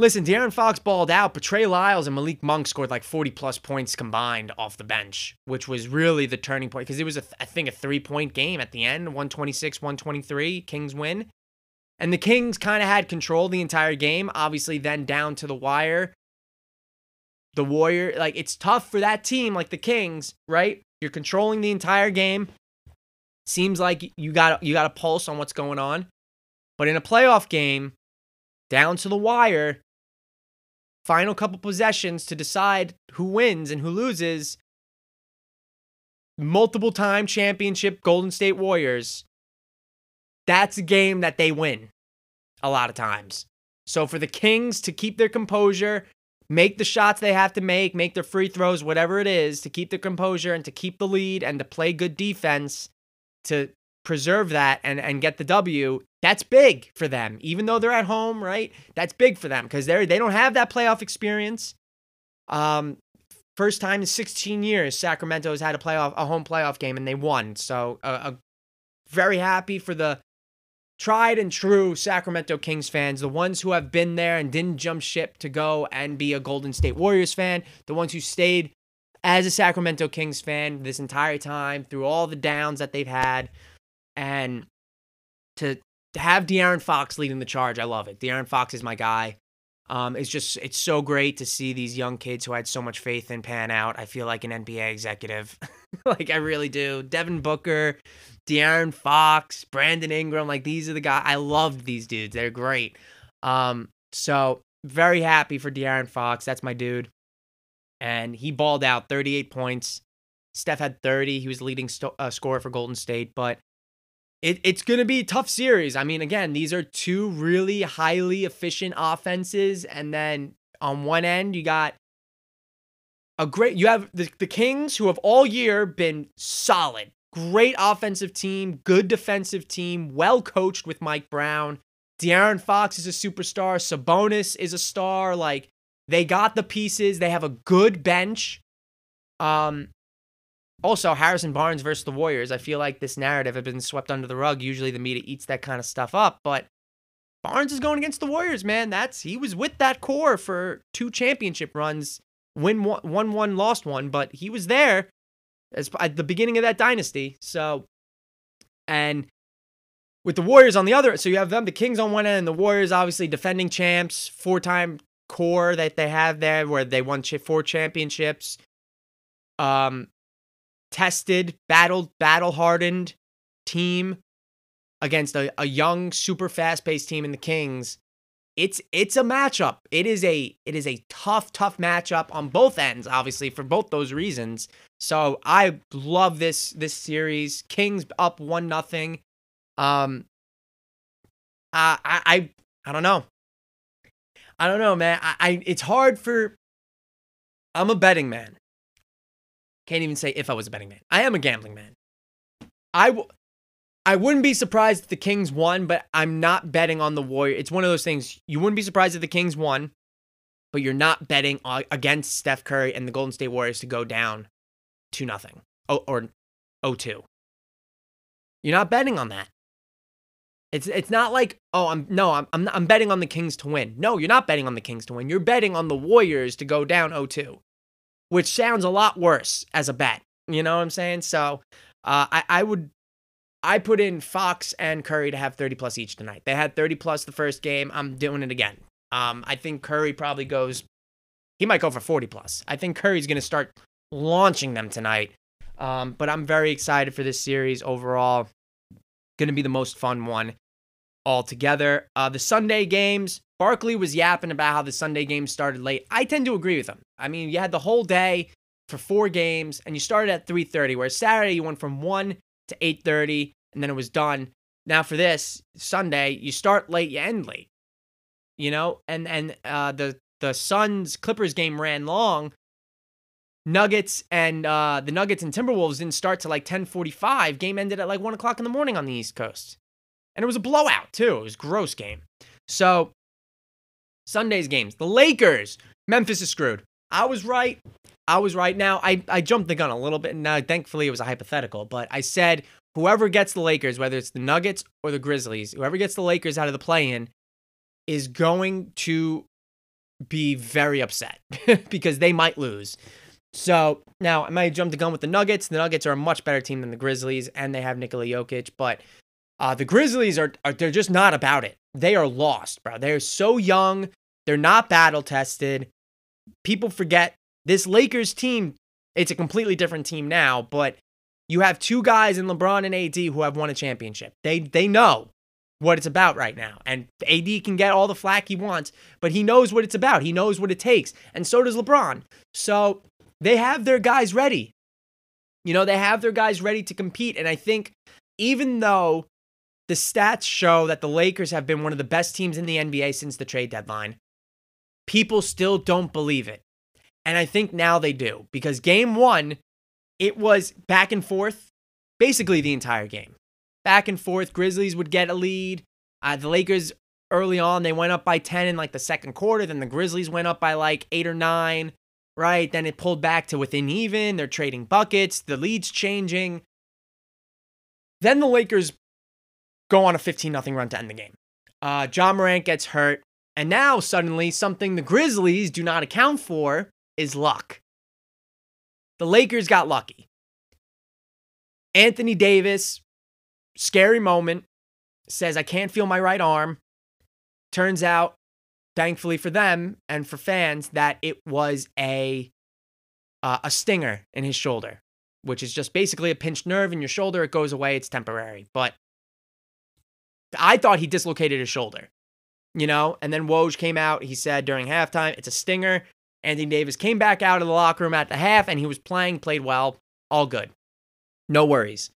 Listen, De'Aaron Fox balled out, but Trey Lyles and Malik Monk scored 40-plus points combined off the bench, which was really the turning point, because it was, a three-point game at the end, 126-123, Kings win. And the Kings kind of had control the entire game, obviously then down to the wire. The Warriors, it's tough for that team, the Kings, right? You're controlling the entire game. Seems like you got a pulse on what's going on. But in a playoff game, down to the wire, final couple possessions to decide who wins and who loses, multiple-time championship Golden State Warriors, that's a game that they win a lot of times. So for the Kings to keep their composure, make the shots they have to make their free throws, whatever it is, to keep their composure and to keep the lead and to play good defense, to preserve that and get the W, that's big for them. Even though they're at home, right? That's big for them because they don't have that playoff experience. First time in 16 years, Sacramento has had a home playoff game, and they won. So very happy for the tried and true Sacramento Kings fans, the ones who have been there and didn't jump ship to go and be a Golden State Warriors fan, the ones who stayed as a Sacramento Kings fan this entire time through all the downs that they've had. And to have De'Aaron Fox leading the charge, I love it. De'Aaron Fox is my guy. It's so great to see these young kids who I had so much faith in pan out. I feel like an NBA executive. Like, I really do. Devin Booker, De'Aaron Fox, Brandon Ingram, like, these are the guys. I loved these dudes. They're great. So very happy for De'Aaron Fox. That's my dude. And he balled out, 38 points. Steph had 30. He was the leading scorer for Golden State. But it's going to be a tough series. I mean, again, these are two really highly efficient offenses. And then on one end, you got the Kings, who have all year been solid. Great offensive team, good defensive team, well coached with Mike Brown. De'Aaron Fox is a superstar. Sabonis is a star. Like, they got the pieces. They have a good bench. Also, Harrison Barnes versus the Warriors. I feel like this narrative has been swept under the rug. Usually the media eats that kind of stuff up, but Barnes is going against the Warriors, man. He was with that core for two championship runs. Won one, lost one, but he was there at the beginning of that dynasty. So, and with the Warriors on the other, so you have the Kings on one end, and the Warriors, obviously defending champs, four-time core that they have there, where they won four championships, tested, battle-hardened team against a young, super fast-paced team in the Kings. It's a matchup. It is a tough matchup on both ends, obviously, for both those reasons. So I love this series. Kings up 1-0. I don't know. I don't know, man. It's hard for. I'm a betting man. Can't even say if I was a betting man. I am a gambling man. I wouldn't be surprised if the Kings won, but I'm not betting on the Warriors. It's one of those things. You wouldn't be surprised if the Kings won, but you're not betting against Steph Curry and the Golden State Warriors to go down 2-0 or 0-2. You're not betting on that. It's not like, I'm betting on the Kings to win. No, you're not betting on the Kings to win. You're betting on the Warriors to go down 0-2, which sounds a lot worse as a bet. You know what I'm saying? So I put in Fox and Curry to have 30-plus each tonight. They had 30-plus the first game. I'm doing it again. I think Curry probably goes... He might go for 40-plus. I think Curry's going to start launching them tonight. But I'm very excited for this series overall. Going to be the most fun one altogether. The Sunday games. Barkley was yapping about how the Sunday games started late. I tend to agree with him. I mean, you had the whole day for four games, and you started at 3:30, whereas Saturday you went from 1 to 8:30, and then it was done. Now for this Sunday, you start late, you end late, you know. And the Suns Clippers game ran long. Nuggets and the Nuggets and Timberwolves didn't start till like 10:45. Game ended at like 1 o'clock in the morning on the East Coast, and it was a blowout too. It was a gross game. So Sunday's games, the Lakers, Memphis is screwed. I was right. Now, I jumped the gun a little bit. Now, thankfully, it was a hypothetical, but I said whoever gets the Lakers, whether it's the Nuggets or the Grizzlies, whoever gets the Lakers out of the play-in is going to be very upset because they might lose. So, now, I might have jumped the gun with the Nuggets. The Nuggets are a much better team than the Grizzlies, and they have Nikola Jokic, but the Grizzlies are they're just not about it. They are lost, bro. They're so young. They're not battle-tested. People forget. This Lakers team, it's a completely different team now, but You have two guys in LeBron and AD who have won a championship. They know what it's about right now. And AD can get all the flack he wants, but he knows what it's about. He knows what it takes. And so does LeBron. So they have their guys ready. You know, they have their guys ready to compete. And I think even though the stats show that the Lakers have been one of the best teams in the NBA since the trade deadline, people still don't believe it. And I think now they do. Because game one, it was back and forth basically the entire game. Back and forth. Grizzlies would get a lead. The Lakers early on, they went up by 10 in like the second quarter. Then the Grizzlies went up by like 8 or 9, right? Then it pulled back to within even. They're trading buckets. The lead's changing. Then the Lakers go on a 15-0 run to end the game. Ja Morant gets hurt. And now suddenly something the Grizzlies do not account for is luck. The Lakers got lucky. Anthony Davis, scary moment, says, I can't feel my right arm. Turns out, thankfully for them and for fans, that it was a stinger in his shoulder, which is just basically a pinched nerve in your shoulder. It goes away. It's temporary. But I thought he dislocated his shoulder, you know? And then Woj came out. He said during halftime, it's a stinger. Anthony Davis came back out of the locker room at the half, and he was played well, all good. No worries.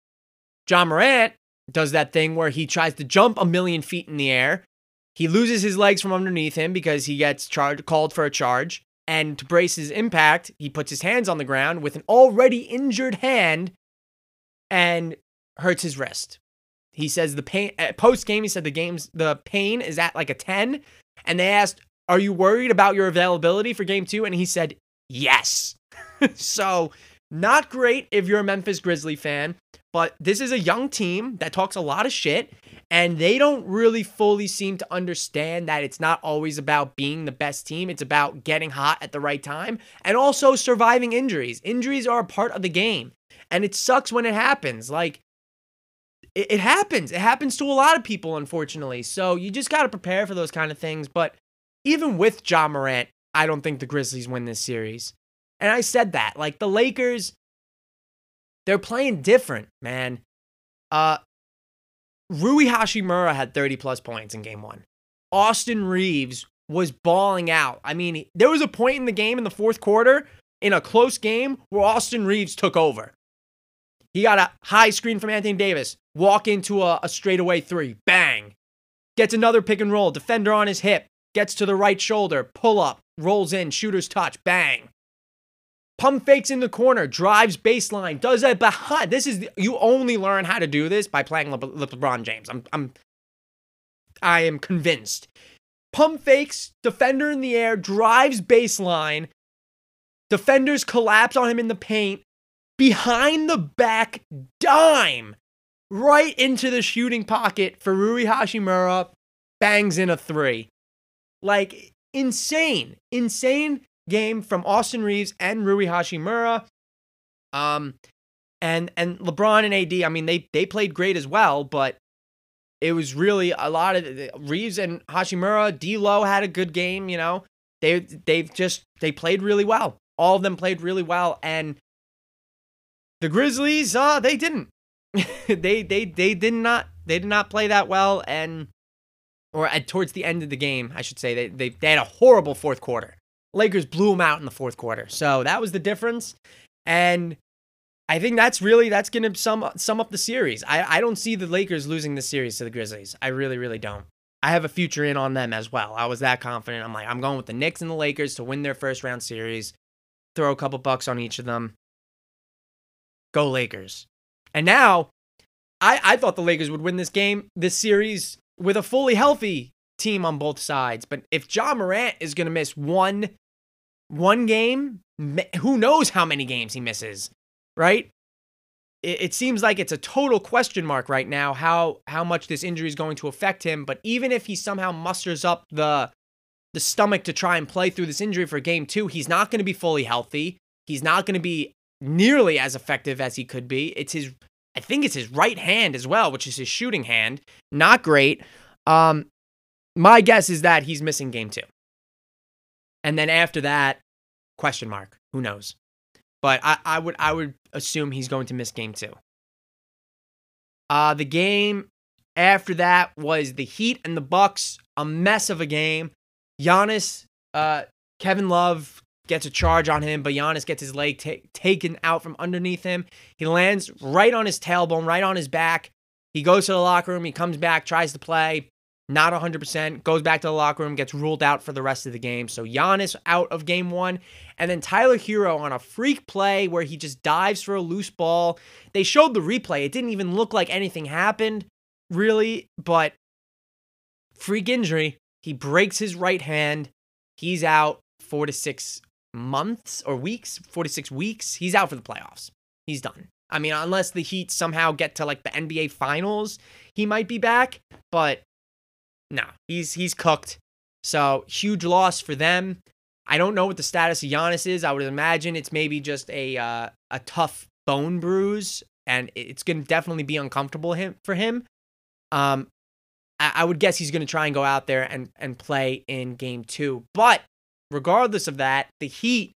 Ja Morant does that thing where he tries to jump 1,000,000 feet in the air. He loses his legs from underneath him because he gets called for a charge, and to brace his impact, he puts his hands on the ground with an already injured hand and hurts his wrist. He says the pain, post-game, he said the pain is at like a 10, and they asked, are you worried about your availability for game two? And he said, yes. So not great if you're a Memphis Grizzly fan, but this is a young team that talks a lot of shit, and they don't really fully seem to understand that it's not always about being the best team. It's about getting hot at the right time and also surviving injuries. Injuries are a part of the game, and it sucks when it happens. Like, it happens. It happens to a lot of people, unfortunately. So you just got to prepare for those kind of things, but even with Ja Morant, I don't think the Grizzlies win this series. And I said that. Like, the Lakers, they're playing different, man. Rui Hashimura had 30-plus points in game one. Austin Reeves was balling out. I mean, there was a point in the game in the fourth quarter, in a close game, where Austin Reeves took over. He got a high screen from Anthony Davis, walk into a straightaway three, bang. Gets another pick and roll, defender on his hip. Gets to the right shoulder, pull up, rolls in, shooter's touch, bang. Pump fakes in the corner, drives baseline, does that behind. This is you only learn how to do this by playing LeBron James. I am convinced. Pump fakes, defender in the air, drives baseline. Defenders collapse on him in the paint. Behind the back dime, right into the shooting pocket for Rui Hashimura, bangs in a three. Like, insane game from Austin Reeves and Rui Hashimura. And LeBron and AD, I mean, they played great as well, but it was really a lot of Reeves and Hashimura. D'Lo had a good game, you know. They played really well. All of them played really well, and the Grizzlies, they didn't. they did not play that well, and towards the end of the game, I should say, they had a horrible fourth quarter. Lakers blew them out in the fourth quarter. So that was the difference. And I think that's going to sum up the series. I don't see the Lakers losing the series to the Grizzlies. I really, really don't. I have a future in on them as well. I was that confident. I'm like, I'm going with the Knicks and the Lakers to win their first round series. Throw a couple bucks on each of them. Go Lakers. And now, I thought the Lakers would win this series, with a fully healthy team on both sides. But if Ja Morant is going to miss one game, who knows how many games he misses, right? It seems like it's a total question mark right now how much this injury is going to affect him. But even if he somehow musters up the stomach to try and play through this injury for game two, he's not going to be fully healthy. He's not going to be nearly as effective as he could be. I think it's his right hand as well, which is his shooting hand. Not great. My guess is that he's missing game two. And then after that, question mark. Who knows? But I would assume he's going to miss game two. The game after that was the Heat and the Bucks. A mess of a game. Giannis, Kevin Love gets a charge on him, but Giannis gets his leg taken out from underneath him. He lands right on his tailbone, right on his back. He goes to the locker room. He comes back, tries to play. Not 100%. Goes back to the locker room, gets ruled out for the rest of the game. So Giannis out of game one. And then Tyler Hero on a freak play where he just dives for a loose ball. They showed the replay. It didn't even look like anything happened, really. But freak injury. He breaks his right hand. He's out 4 to 6 months or weeks. 4 to 6 weeks. He's out for the playoffs. He's done. I mean, unless the Heat somehow get to like the NBA Finals, he might be back. But no, he's cooked. So, huge loss for them. I don't know what the status of Giannis is. I would imagine it's maybe just a tough bone bruise, and it's going to definitely be uncomfortable for him. I would guess he's going to try and go out there and play in game two. But regardless of that, the Heat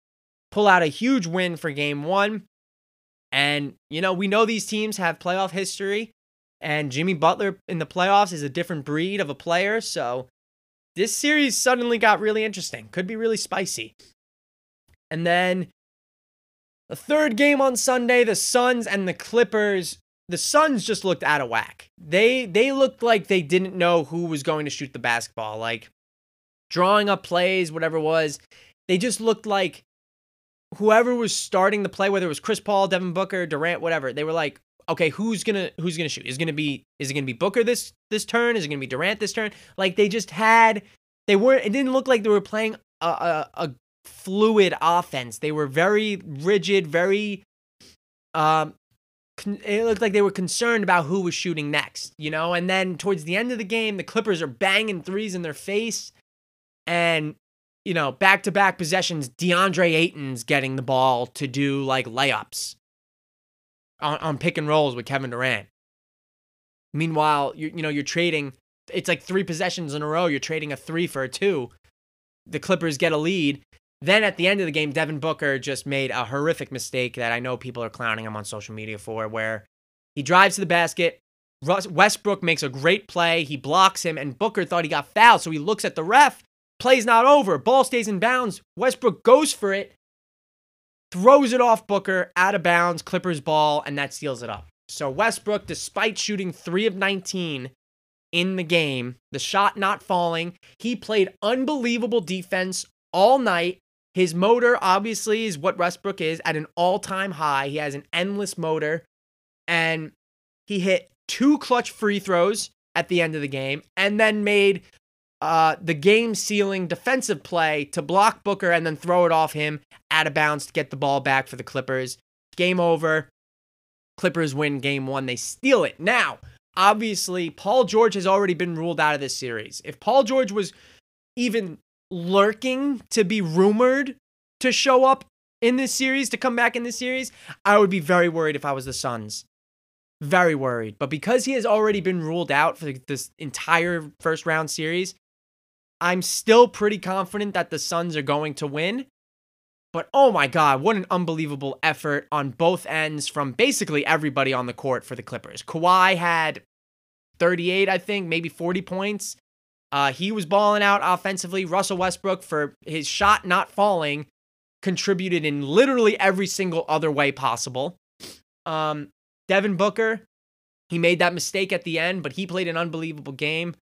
pull out a huge win for game one. And, you know, we know these teams have playoff history. And Jimmy Butler in the playoffs is a different breed of a player, so this series suddenly got really interesting. Could be really spicy. And then the third game on Sunday, the Suns and the Clippers. The Suns just looked out of whack. They looked like they didn't know who was going to shoot the basketball. Like, drawing up plays, whatever it was. They just looked like whoever was starting the play, whether it was Chris Paul, Devin Booker, Durant, whatever, they were like, okay, who's gonna shoot? Is it gonna be Booker this turn? Is it gonna be Durant this turn? Like, it didn't look like they were playing a fluid offense. They were very rigid, very. It looked like they were concerned about who was shooting next, you know. And then towards the end of the game, the Clippers are banging threes in their face, and you know, back-to-back possessions, DeAndre Ayton's getting the ball to do like layups. On pick and rolls with Kevin Durant. Meanwhile, you're trading. It's like three possessions in a row. You're trading a 3 for a 2. The Clippers get a lead. Then at the end of the game, Devin Booker just made a horrific mistake that I know people are clowning him on social media for, where he drives to the basket. Westbrook makes a great play. He blocks him, and Booker thought he got fouled, so he looks at the ref. Play's not over. Ball stays in bounds. Westbrook goes for it. Throws it off Booker, out of bounds, Clippers ball, and that seals it up. So Westbrook, despite shooting 3 of 19 in the game, the shot not falling, he played unbelievable defense all night. His motor, obviously, is what Westbrook is, at an all-time high. He has an endless motor, and he hit 2 clutch free throws at the end of the game, and then made the game-sealing defensive play to block Booker and then throw it off him out of bounds to get the ball back for the Clippers. Game over. Clippers win game one. They steal it. Now, obviously, Paul George has already been ruled out of this series. If Paul George was even lurking to be rumored to show up in this series, to come back in this series, I would be very worried if I was the Suns. Very worried. But because he has already been ruled out for this entire first-round series, I'm still pretty confident that the Suns are going to win. But oh my God, what an unbelievable effort on both ends from basically everybody on the court for the Clippers. Kawhi had 38, I think, maybe 40 points. He was balling out offensively. Russell Westbrook, for his shot not falling, contributed in literally every single other way possible. Devin Booker, he made that mistake at the end, but he played an unbelievable game.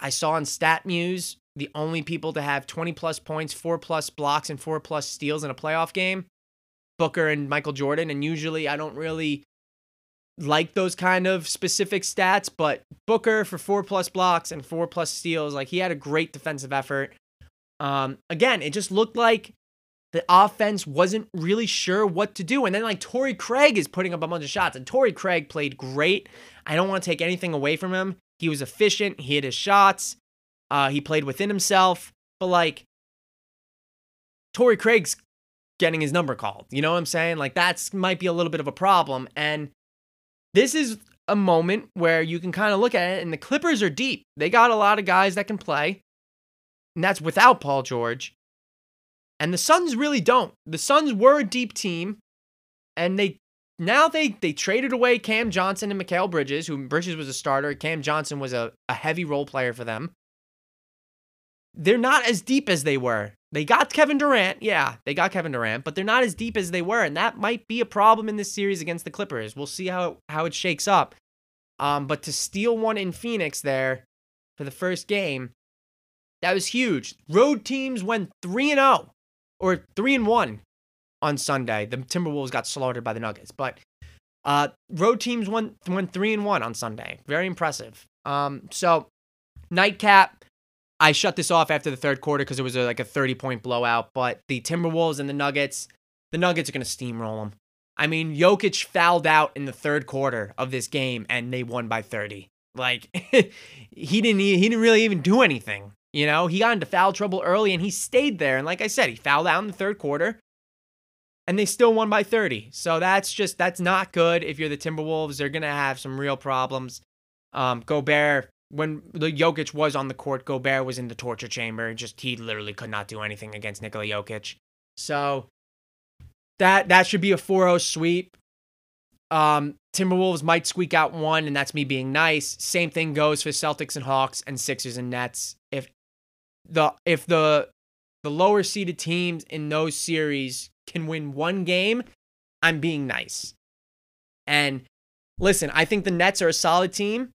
I saw on StatMuse, the only people to have 20-plus points, 4-plus blocks, and 4-plus steals in a playoff game, Booker and Michael Jordan. And usually I don't really like those kind of specific stats, but Booker for 4-plus blocks and 4-plus steals, like, he had a great defensive effort. Again, it just looked like the offense wasn't really sure what to do. And then, like, Torrey Craig is putting up a bunch of shots, and Torrey Craig played great. I don't want to take anything away from him. He was efficient. He hit his shots. He played within himself. But, like, Torrey Craig's getting his number called. You know what I'm saying? Like, that might be a little bit of a problem. And this is a moment where you can kind of look at it, and the Clippers are deep. They got a lot of guys that can play, and that's without Paul George. And the Suns really don't. The Suns were a deep team, and they traded away Cam Johnson and Mikal Bridges, who Bridges was a starter. Cam Johnson was a heavy role player for them. They're not as deep as they were. They got Kevin Durant. Yeah, they got Kevin Durant, but they're not as deep as they were, and that might be a problem in this series against the Clippers. We'll see how it shakes up. But to steal one in Phoenix there for the first game, that was huge. Road teams went 3-0 or 3-1 on Sunday. The Timberwolves got slaughtered by the Nuggets, but road teams went 3-1 on Sunday. Very impressive. So nightcap. I shut this off after the third quarter because it was like a 30-point blowout, but the Timberwolves and the Nuggets are going to steamroll them. I mean, Jokic fouled out in the third quarter of this game, and they won by 30. Like, he didn't really even do anything, you know? He got into foul trouble early, and he stayed there. And like I said, he fouled out in the third quarter, and they still won by 30. So that's not good. If you're the Timberwolves, they're going to have some real problems. Gobert... When Jokic was on the court, Gobert was in the torture chamber. Just he literally could not do anything against Nikola Jokic. So that should be a 4-0 sweep. Timberwolves might squeak out one, and that's me being nice. Same thing goes for Celtics and Hawks and Sixers and Nets. If the lower seeded teams in those series can win one game, I'm being nice. And listen, I think the Nets are a solid team.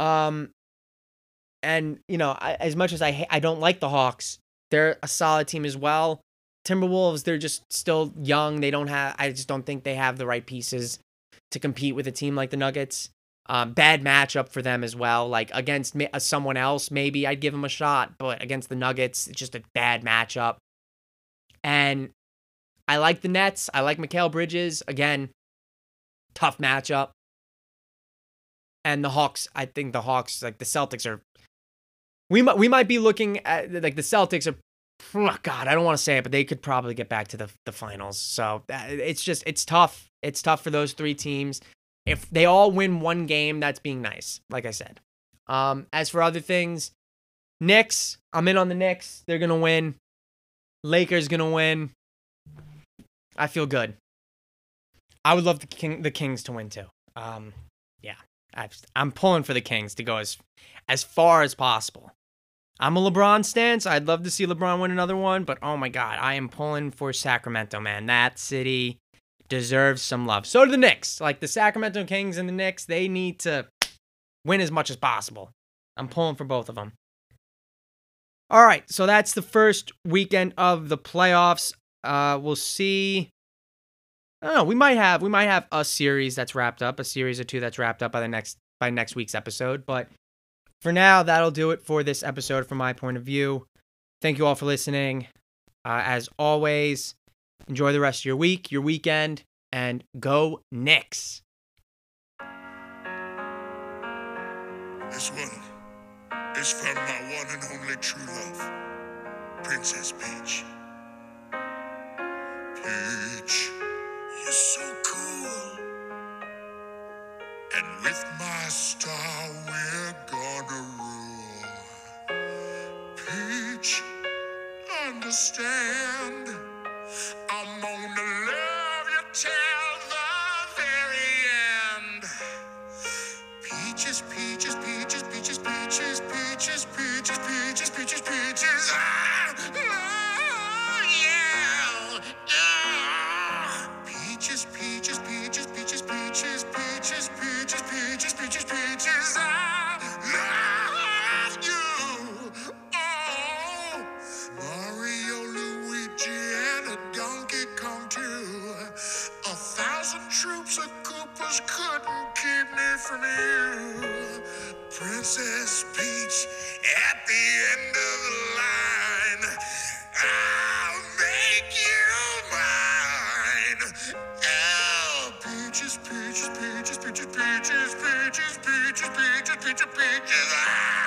And you know, as much as I don't like the Hawks, they're a solid team as well. Timberwolves, they're just still young. I just don't think they have the right pieces to compete with a team like the Nuggets. Bad matchup for them as well. Like against someone else, maybe I'd give them a shot, but against the Nuggets, it's just a bad matchup. And I like the Nets. I like Mikal Bridges. Again, tough matchup. And the Hawks, I think the Hawks, like the Celtics are, we might be looking at, like the Celtics are, oh God, I don't want to say it, but they could probably get back to the finals. So it's tough. It's tough for those three teams. If they all win one game, that's being nice, like I said. As for other things, Knicks, I'm in on the Knicks. They're going to win. Lakers going to win. I feel good. I would love the Kings to win too. Yeah. I'm pulling for the Kings to go as far as possible. I'm a LeBron stan, so I'd love to see LeBron win another one, but oh my God, I am pulling for Sacramento, man. That city deserves some love. So do the Knicks. Like the Sacramento Kings and the Knicks, they need to win as much as possible. I'm pulling for both of them. All right, so that's the first weekend of the playoffs. We'll see. I don't know, we might have a series that's wrapped up, a series or two that's wrapped up by next week's episode. But for now, that'll do it for this episode from my point of view. Thank you all for listening. As always, enjoy the rest of your week, your weekend, and go Knicks. This one is from my one and only true love, Princess Peach. Peach. You're so cool. And with my star, we're gonna rule. Peach, understand. I'm gonna love you till the very end. Peaches, peaches, peaches, peaches, peaches, peaches, peaches, peaches, peaches, peaches. From you, Princess Peach, at the end of the line, I'll make you mine. Oh, peaches, peaches, peaches, peaches, peaches, peaches, peaches, peaches, peaches, peaches, peaches.